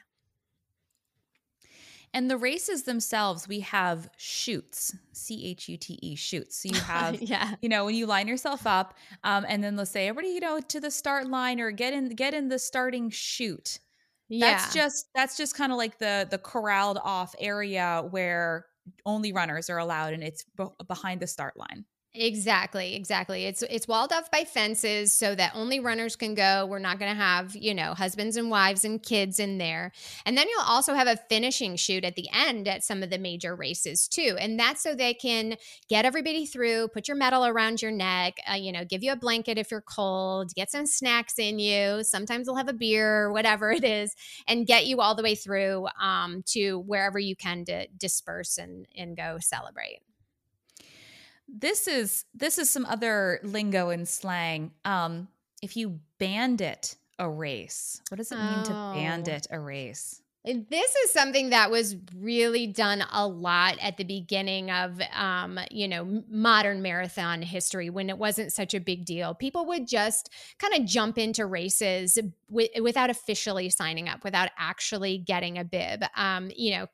And the races themselves, we have chutes, C H U T E, chutes. So you have, yeah. you know, when you line yourself up um, and then let's say everybody, you know, to the start line or get in, get in the starting chute. Yeah. That's just, that's just kind of like the, the corralled off area where only runners are allowed, and it's b- behind the start line. Exactly. Exactly. It's, it's walled off by fences so that only runners can go. We're not going to have, you know, husbands and wives and kids in there. And then you'll also have a finishing chute at the end at some of the major races too. And that's so they can get everybody through, put your medal around your neck, uh, you know, give you a blanket if you're cold, get some snacks in you. Sometimes they'll have a beer, whatever it is, and get you all the way through um, to wherever you can to disperse and, and go celebrate. this is this is some other lingo and slang. Um, if you bandit a race, what does it mean oh. to bandit a race? This is something that was really done a lot at the beginning of, um, you know, modern marathon history when it wasn't such a big deal. People would just kind of jump into races w- without officially signing up, without actually getting a bib, um, you know.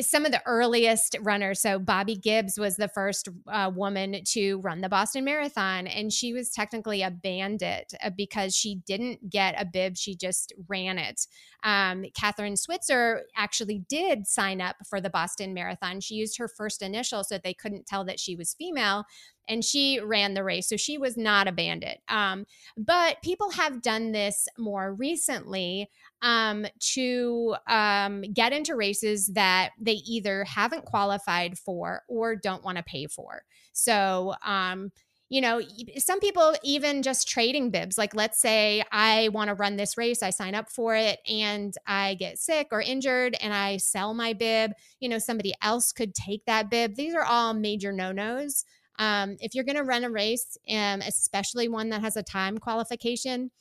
Some of the earliest runners, so Bobby Gibbs was the first uh, woman to run the Boston Marathon, and she was technically a bandit because she didn't get a bib, she just ran it. Um, Catherine Switzer actually did sign up for the Boston Marathon. She used her first initial so that they couldn't tell that she was female, and she ran the race, so she was not a bandit. Um, but people have done this more recently um, to um, get into races that they either haven't qualified for or don't want to pay for. So, um, you know, some people even just trading bibs, like let's say I want to run this race, I sign up for it and I get sick or injured and I sell my bib, you know, somebody else could take that bib. These are all major no-nos. Um, if you're going to run a race, um, especially one that has a time qualification,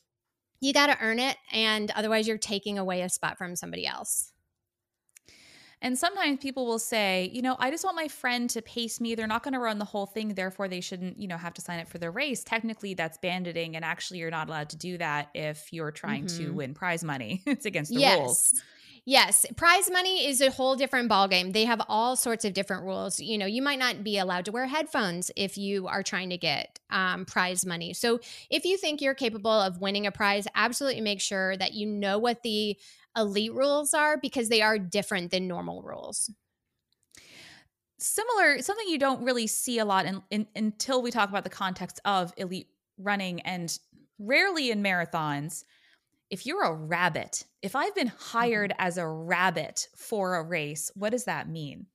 you got to earn it. And otherwise you're taking away a spot from somebody else. And sometimes people will say, you know, I just want my friend to pace me. They're not going to run the whole thing. Therefore, they shouldn't, you know, have to sign up for the race. Technically, that's banditing. And actually, you're not allowed to do that if you're trying mm-hmm. to win prize money. It's against the yes. rules. Yes. Prize money is a whole different ballgame. They have all sorts of different rules. You know, you might not be allowed to wear headphones if you are trying to get um, prize money. So if you think you're capable of winning a prize, absolutely make sure that you know what the elite rules are because they are different than normal rules. Similar, something you don't really see a lot in, in, until we talk about the context of elite running and rarely in marathons. If you're a rabbit, if I've been hired as a rabbit for a race, what does that mean?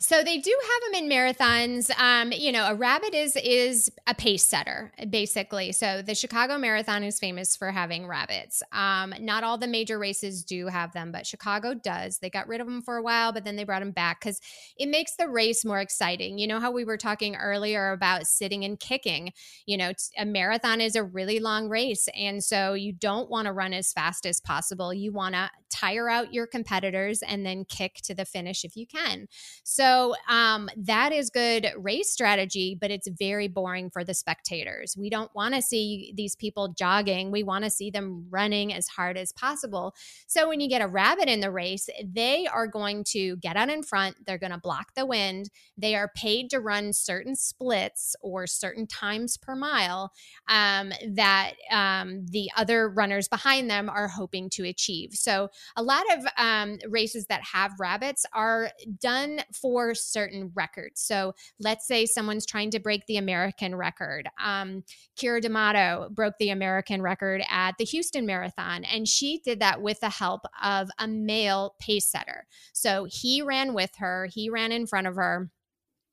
So they do have them in marathons. Um, you know, a rabbit is is a pace setter, basically. So the Chicago Marathon is famous for having rabbits. Um, not all the major races do have them, but Chicago does. They got rid of them for a while, but then they brought them back because it makes the race more exciting. You know how we were talking earlier about sitting and kicking? You know, a marathon is a really long race, and so you don't want to run as fast as possible. You want to tire out your competitors and then kick to the finish if you can. So So um, that is good race strategy, but it's very boring for the spectators. We don't want to see these people jogging. We want to see them running as hard as possible. So when you get a rabbit in the race, they are going to get out in front. They're going to block the wind. They are paid to run certain splits or certain times per mile um, that um, the other runners behind them are hoping to achieve. So a lot of um, races that have rabbits are done for certain records. So let's say someone's trying to break the American record. Um, Kira D'Amato broke the American record at the Houston Marathon, and she did that with the help of a male pace setter. So he ran with her. He ran in front of her.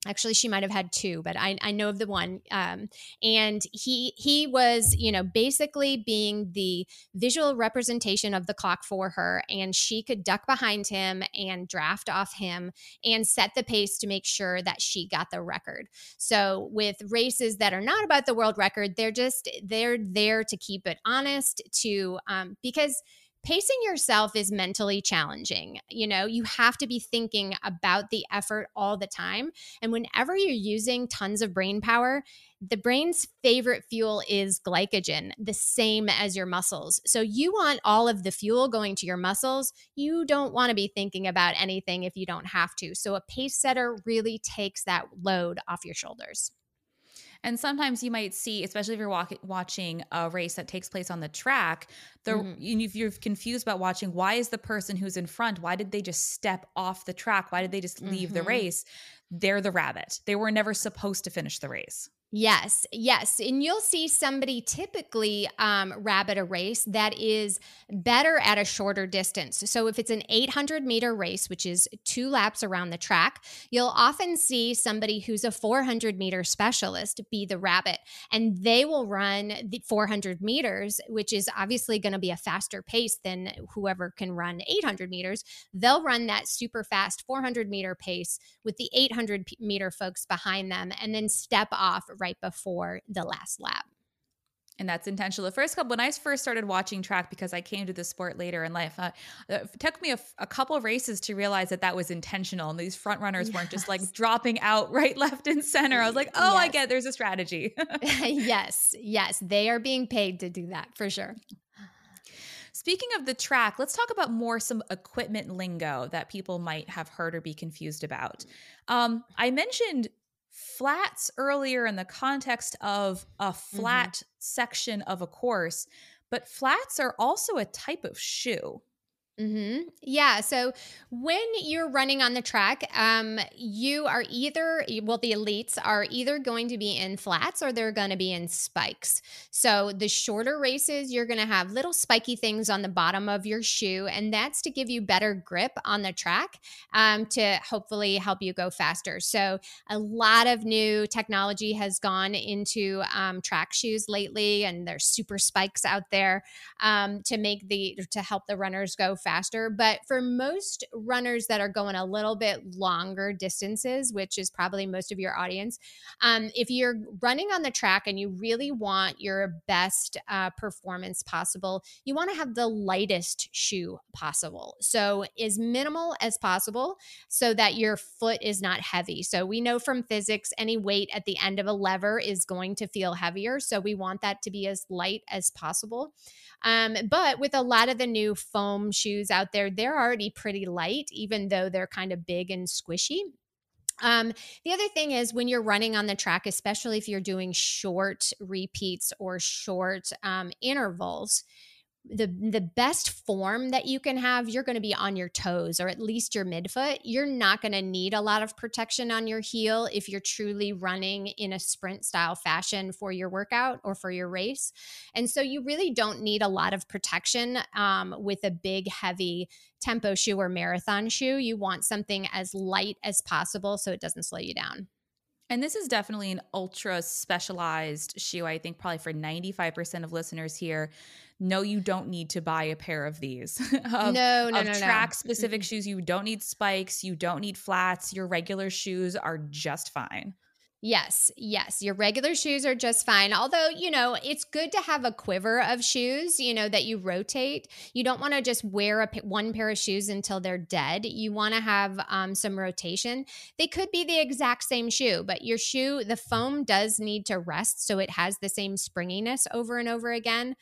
Actually, she might have had two, but I, I know of the one. Um, and he he was, you know, basically being the visual representation of the clock for her. And she could duck behind him and draft off him and set the pace to make sure that she got the record. So with races that are not about the world record, they're just they're there to keep it honest, to um, because – pacing yourself is mentally challenging. You know, you have to be thinking about the effort all the time. And whenever you're using tons of brain power, the brain's favorite fuel is glycogen, the same as your muscles. So you want all of the fuel going to your muscles. You don't want to be thinking about anything if you don't have to. So a pace setter really takes that load off your shoulders. And sometimes you might see, especially if you're walk- watching a race that takes place on the track, the, mm-hmm. you, if you're confused about watching, why is the person who's in front, why did they just step off the track? Why did they just leave mm-hmm. the race? They're the rabbit. They were never supposed to finish the race. Yes, yes. And you'll see somebody typically um, rabbit a race that is better at a shorter distance. So if it's an eight hundred meter race, which is two laps around the track, you'll often see somebody who's a four hundred meter specialist be the rabbit, and they will run the four hundred meters, which is obviously going to be a faster pace than whoever can run eight hundred meters. They'll run that super fast four hundred meter pace with the eight hundred meter folks behind them and then step off right before the last lap. And that's intentional. The first couple, when I first started watching track, because I came to the sport later in life, uh, it took me a, a couple of races to realize that that was intentional. And these front runners yes. weren't just like dropping out right, left, and center. I was like, oh, yes. I get there's a strategy. Yes, yes. They are being paid to do that for sure. Speaking of the track, let's talk about more some equipment lingo that people might have heard or be confused about. Um, I mentioned flats earlier in the context of a flat mm-hmm. section of a course, but flats are also a type of shoe. Mm-hmm. Yeah. So when you're running on the track, um, you are either, well, the elites are either going to be in flats or they're going to be in spikes. So the shorter races, you're going to have little spiky things on the bottom of your shoe, and that's to give you better grip on the track, um, to hopefully help you go faster. So a lot of new technology has gone into um, track shoes lately, and there's super spikes out there um, to make the, to help the runners go faster. faster. But for most runners that are going a little bit longer distances, which is probably most of your audience, um, if you're running on the track and you really want your best uh, performance possible, you want to have the lightest shoe possible. So as minimal as possible so that your foot is not heavy. So we know from physics, any weight at the end of a lever is going to feel heavier. So we want that to be as light as possible. Um, but with a lot of the new foam shoes out there, they're already pretty light, even though they're kind of big and squishy. Um, the other thing is when you're running on the track, especially if you're doing short repeats or short um, intervals, the the best form that you can have, you're going to be on your toes or at least your midfoot. You're not going to need a lot of protection on your heel if you're truly running in a sprint style fashion for your workout or for your race. And so you really don't need a lot of protection um, with a big, heavy tempo shoe or marathon shoe. You want something as light as possible so it doesn't slow you down. And this is definitely an ultra specialized shoe. I think probably for ninety-five percent of listeners here, no, you don't need to buy a pair of these. of, no, no, of no, track no. specific shoes. You don't need spikes. You don't need flats. Your regular shoes are just fine. Yes, yes. Your regular shoes are just fine. Although, you know, it's good to have a quiver of shoes, you know, that you rotate. You don't want to just wear a, one pair of shoes until they're dead. You want to have um, some rotation. They could be the exact same shoe, but your shoe, the foam does need to rest so it has the same springiness over and over again.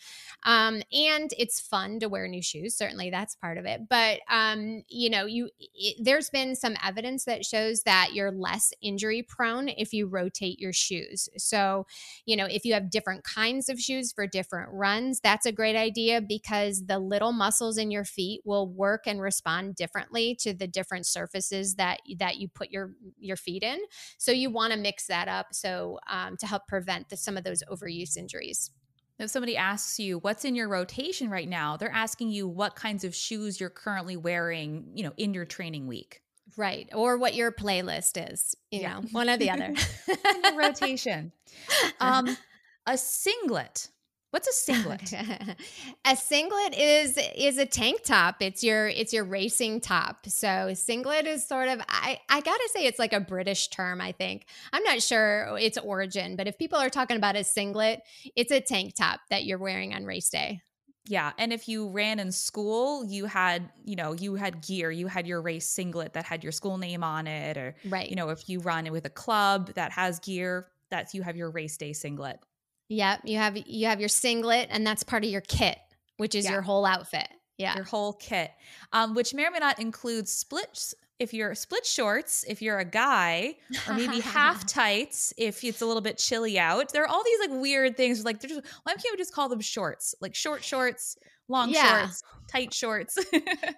Um, and it's fun to wear new shoes. Certainly that's part of it. But, um, you know, you it, there's been some evidence that shows that you're less injury prone if you rotate your shoes. So, you know, if you have different kinds of shoes for different runs, that's a great idea because the little muscles in your feet will work and respond differently to the different surfaces that, that you put your, your feet in. So you want to mix that up. So um, to help prevent the, some of those overuse injuries. If somebody asks you what's in your rotation right now, they're asking you what kinds of shoes you're currently wearing, you know, in your training week. Right. Or what your playlist is, you yeah. know, one or the other. Rotation. Um, a singlet. What's a singlet? A singlet is is a tank top. It's your it's your racing top. So singlet is sort of, I, I gotta say it's like a British term, I think. I'm not sure its origin, but if people are talking about a singlet, it's a tank top that you're wearing on race day. Yeah. And if you ran in school, you had, you know, you had gear, you had your race singlet that had your school name on it, or, right. you know, if you run with a club that has gear, that's, you have your race day singlet. Yep. You have, you have your singlet, and that's part of your kit, which is yeah. your whole outfit. Yeah. Your whole kit, um, which may or may not include splits, if you're split shorts, if you're a guy, or maybe half tights, if it's a little bit chilly out. There are all these like weird things. Like, they're just, why can't we just call them shorts? Like short shorts, long yeah. shorts, tight shorts.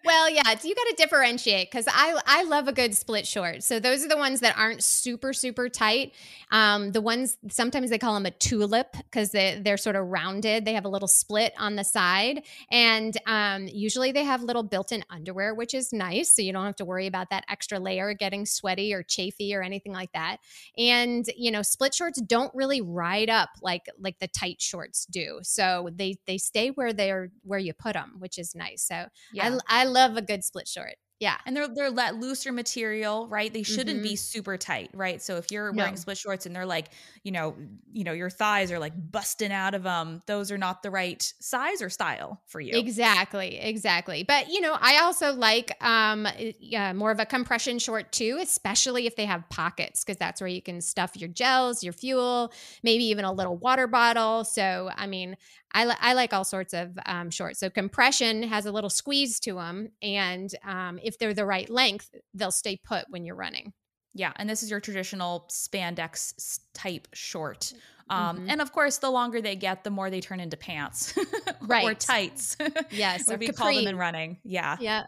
Well, yeah, you got to differentiate, because I I love a good split short. So those are the ones that aren't super, super tight. Um, the ones, sometimes they call them a tulip, because they, they're sort of rounded. They have a little split on the side. And um, usually they have little built-in underwear, which is nice. So you don't have to worry about that extra layer getting sweaty or chafy or anything like that. And, you know, split shorts don't really ride up like like the tight shorts do. So they they stay where they're where you put them, which is nice. So yeah. I, I love a good split short. Yeah. And they're, they're that looser material, right? They shouldn't mm-hmm. be super tight, right? So if you're no. wearing split shorts and they're like, you know, you know, your thighs are like busting out of them, those are not the right size or style for you. Exactly. Exactly. But, you know, I also like um, yeah, more of a compression short too, especially if they have pockets, because that's where you can stuff your gels, your fuel, maybe even a little water bottle. So, I mean, I, li- I like all sorts of um, shorts. So compression has a little squeeze to them. And um, if they're the right length, they'll stay put when you're running. Yeah. And this is your traditional spandex type short. Um, mm-hmm. And of course, the longer they get, the more they turn into pants right. or tights. Yes. Or we capri. Call them in running. Yeah. Yeah.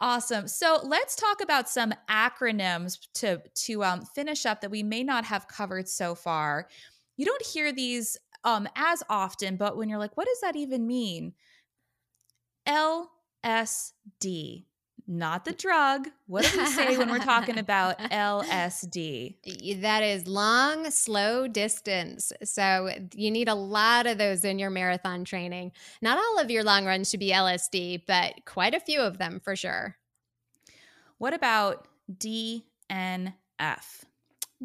Awesome. So let's talk about some acronyms to, to um, finish up that we may not have covered so far. You don't hear these um, as often, but when you're like, what does that even mean? L S D, not the drug. What do we say when we're talking about L S D? That is long, slow distance. So you need a lot of those in your marathon training. Not all of your long runs should be L S D, but quite a few of them for sure. What about D N F?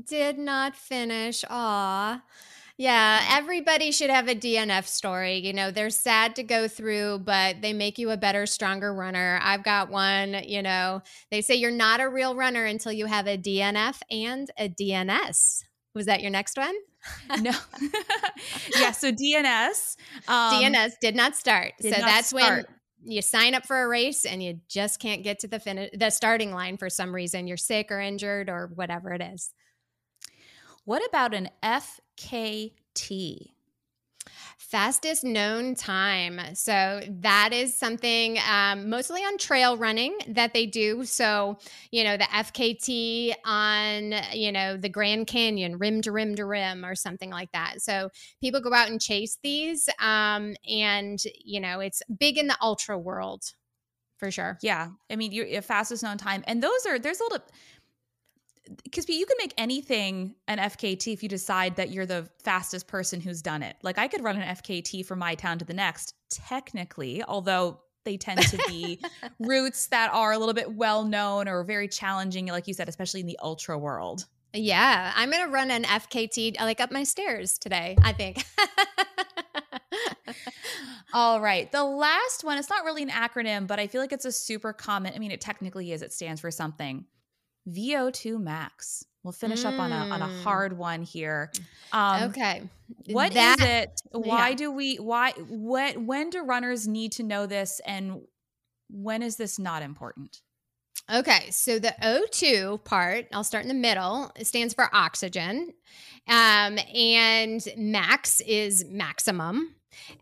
Did not finish. Aw. Yeah, everybody should have a D N F story. You know, they're sad to go through, but they make you a better, stronger runner. I've got one, you know, they say you're not a real runner until you have a D N F and a D N S. Was that your next one? No. Yeah, so D N S. Um, D N S did not start. Did so not that's start. When you sign up for a race and you just can't get to the finish, the starting line for some reason. You're sick or injured or whatever it is. What about an F K T? Fastest known time. So that is something um, mostly on trail running that they do. So, you know, the F K T on, you know, the Grand Canyon, rim to rim to rim or something like that. So people go out and chase these um, and, you know, it's big in the ultra world for sure. Yeah. I mean, your fastest known time. And those are, there's a little – because you can make anything an F K T if you decide that you're the fastest person who's done it. Like I could run an F K T from my town to the next, technically, although they tend to be routes that are a little bit well-known or very challenging, like you said, especially in the ultra world. Yeah. I'm going to run an F K T like up my stairs today, I think. All right. The last one, it's not really an acronym, but I feel like it's a super common. I mean, it technically is. It stands for something. V O two max. We'll finish mm. up on a on a hard one here. Um, okay. What that, is it? Why yeah. do we, why, what, when do runners need to know this and when is this not important? Okay. So the O two part, I'll start in the middle. It stands for oxygen. Um, and max is maximum.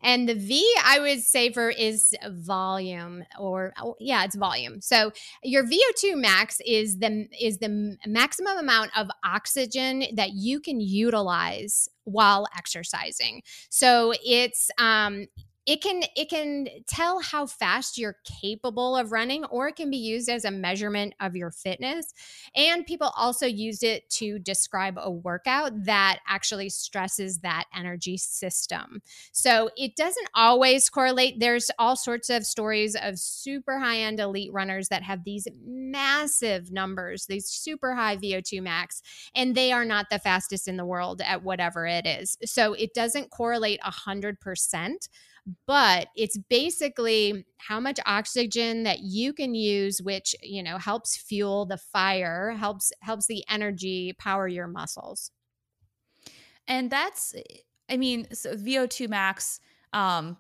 And the V I would say for is volume or yeah, it's volume. So your V O two max is the is the maximum amount of oxygen that you can utilize while exercising. So it's um It can it can tell how fast you're capable of running, or it can be used as a measurement of your fitness. And people also used it to describe a workout that actually stresses that energy system. So it doesn't always correlate. There's all sorts of stories of super high-end elite runners that have these massive numbers, these super high V O two max, and they are not the fastest in the world at whatever it is. So it doesn't correlate one hundred percent. But it's basically how much oxygen that you can use, which, you know, helps fuel the fire, helps helps the energy power your muscles. And that's, I mean, so V O two max, um,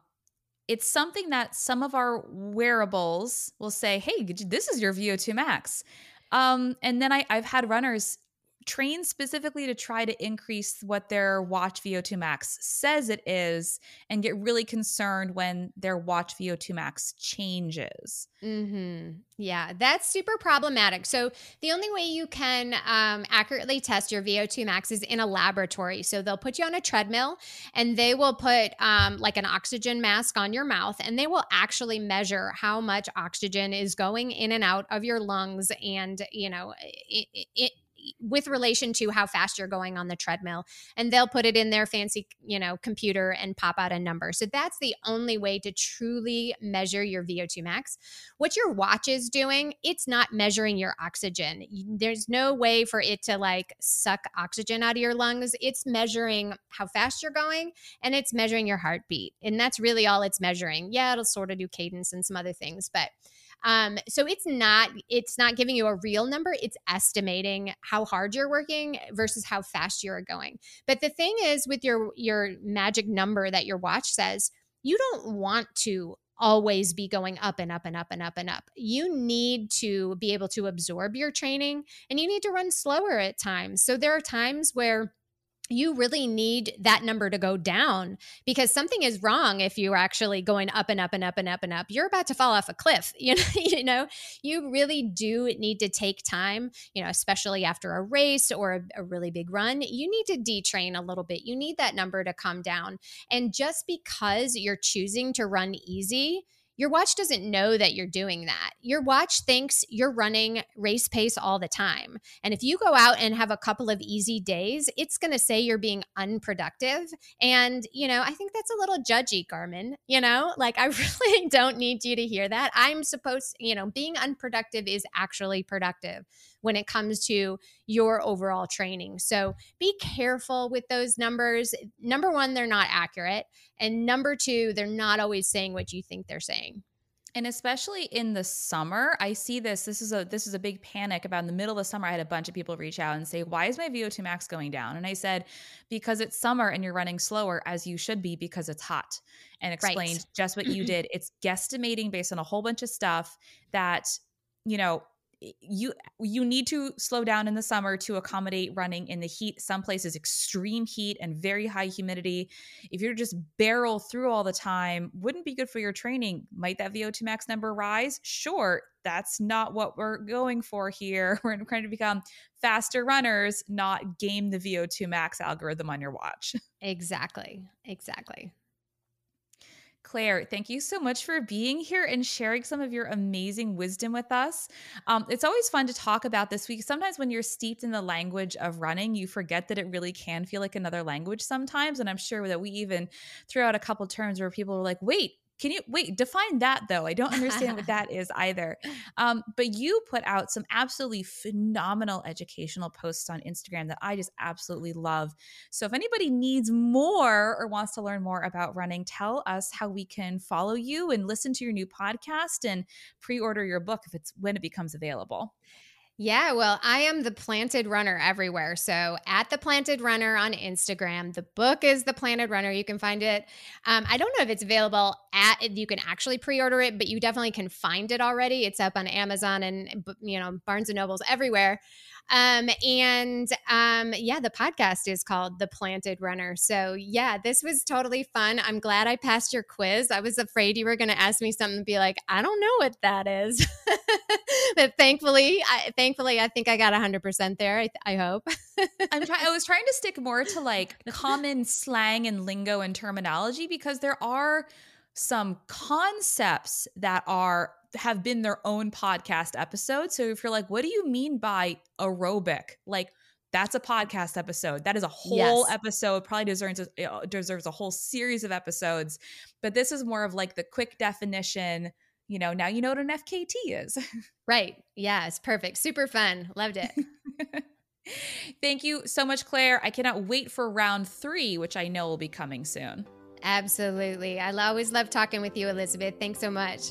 it's something that some of our wearables will say, hey, this is your V O two max. Um, and then I, I've had runners train specifically to try to increase what their watch V O two max says it is and get really concerned when their watch V O two max changes. Mm-hmm. Yeah, that's super problematic. So the only way you can um, accurately test your V O two max is in a laboratory. So they'll put you on a treadmill and they will put um, like an oxygen mask on your mouth, and they will actually measure how much oxygen is going in and out of your lungs, and, you know, it, it with relation to how fast you're going on the treadmill, and they'll put it in their fancy, you know, computer and pop out a number. So that's the only way to truly measure your V O two max. What your watch is doing, it's not measuring your oxygen. There's no way for it to like suck oxygen out of your lungs. It's measuring how fast you're going, and it's measuring your heartbeat. And that's really all it's measuring. Yeah, it'll sort of do cadence and some other things, but Um, so it's not, it's not giving you a real number. It's estimating how hard you're working versus how fast you're going. But the thing is, with your, your magic number that your watch says, you don't want to always be going up and up and up and up and up. You need to be able to absorb your training, and you need to run slower at times. So there are times where you really need that number to go down, because something is wrong if you're actually going up and up and up and up and up. You're about to fall off a cliff. You know, you know, you really do need to take time, you know, especially after a race or a, a really big run, you need to detrain a little bit. You need that number to come down. And just because you're choosing to run easy, your watch doesn't know that you're doing that. Your watch thinks you're running race pace all the time. And if you go out and have a couple of easy days, it's going to say you're being unproductive. And, you know, I think that's a little judgy, Garmin. You know, like, I really don't need you to hear that. I'm supposed, you know, being unproductive is actually productive when it comes to your overall training. So be careful with those numbers. Number one, they're not accurate. And number two, they're not always saying what you think they're saying. And especially in the summer, I see this, this is a, this is a big panic about in the middle of the summer. I had a bunch of people reach out and say, why is my V O two max going down? And I said, because it's summer and you're running slower, as you should be, because it's hot. And explained right. just what you did. It's guesstimating based on a whole bunch of stuff that, you know, you you need to slow down in the summer to accommodate running in the heat. Some places, extreme heat and very high humidity. If you're just barrel through all the time, wouldn't be good for your training. Might that V O two max number rise? Sure. That's not what we're going for here. We're trying to become faster runners, not game the V O two max algorithm on your watch. Exactly. Exactly. Claire, thank you so much for being here and sharing some of your amazing wisdom with us. Um, it's always fun to talk about this week. Sometimes when you're steeped in the language of running, you forget that it really can feel like another language sometimes. And I'm sure that we even threw out a couple terms where people were like, wait, can you wait, define that though? I don't understand what that is either. Um, but you put out some absolutely phenomenal educational posts on Instagram that I just absolutely love. So if anybody needs more or wants to learn more about running, tell us how we can follow you and listen to your new podcast and pre-order your book if it's when it becomes available. Yeah, well, I am The Planted Runner everywhere. So at The Planted Runner on Instagram, the book is The Planted Runner. You can find it. Um, I don't know if it's available at, you can actually pre-order it, but you definitely can find it already. It's up on Amazon and, you know, Barnes and Noble's everywhere. Um, and, um, yeah, the podcast is called The Planted Runner. So yeah, this was totally fun. I'm glad I passed your quiz. I was afraid you were going to ask me something and be like, I don't know what that is, but thankfully, I, thankfully, I think I got a hundred percent there. I, th- I hope. I'm trying, I was trying to stick more to like common slang and lingo and terminology, because there are some concepts that are, have been their own podcast episode. So if you're like, what do you mean by aerobic? Like, that's a podcast episode. That is a whole yes. episode. Probably deserves a, deserves a whole series of episodes. But this is more of like the quick definition. You know, now you know what an F K T is. Right. Yes. Perfect. Super fun. Loved it. Thank you so much, Claire. I cannot wait for round three, which I know will be coming soon. Absolutely. I always love talking with you, Elizabeth. Thanks so much.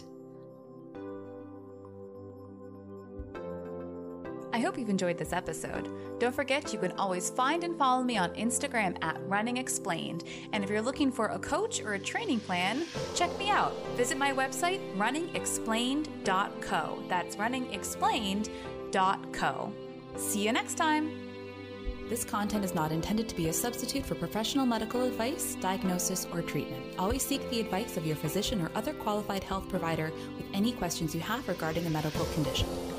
I hope you've enjoyed this episode. Don't forget, you can always find and follow me on Instagram at Running Explained. And if you're looking for a coach or a training plan, check me out. Visit my website, running explained dot co. That's running explained dot co. See you next time. This content is not intended to be a substitute for professional medical advice, diagnosis, or treatment. Always seek the advice of your physician or other qualified health provider with any questions you have regarding a medical condition.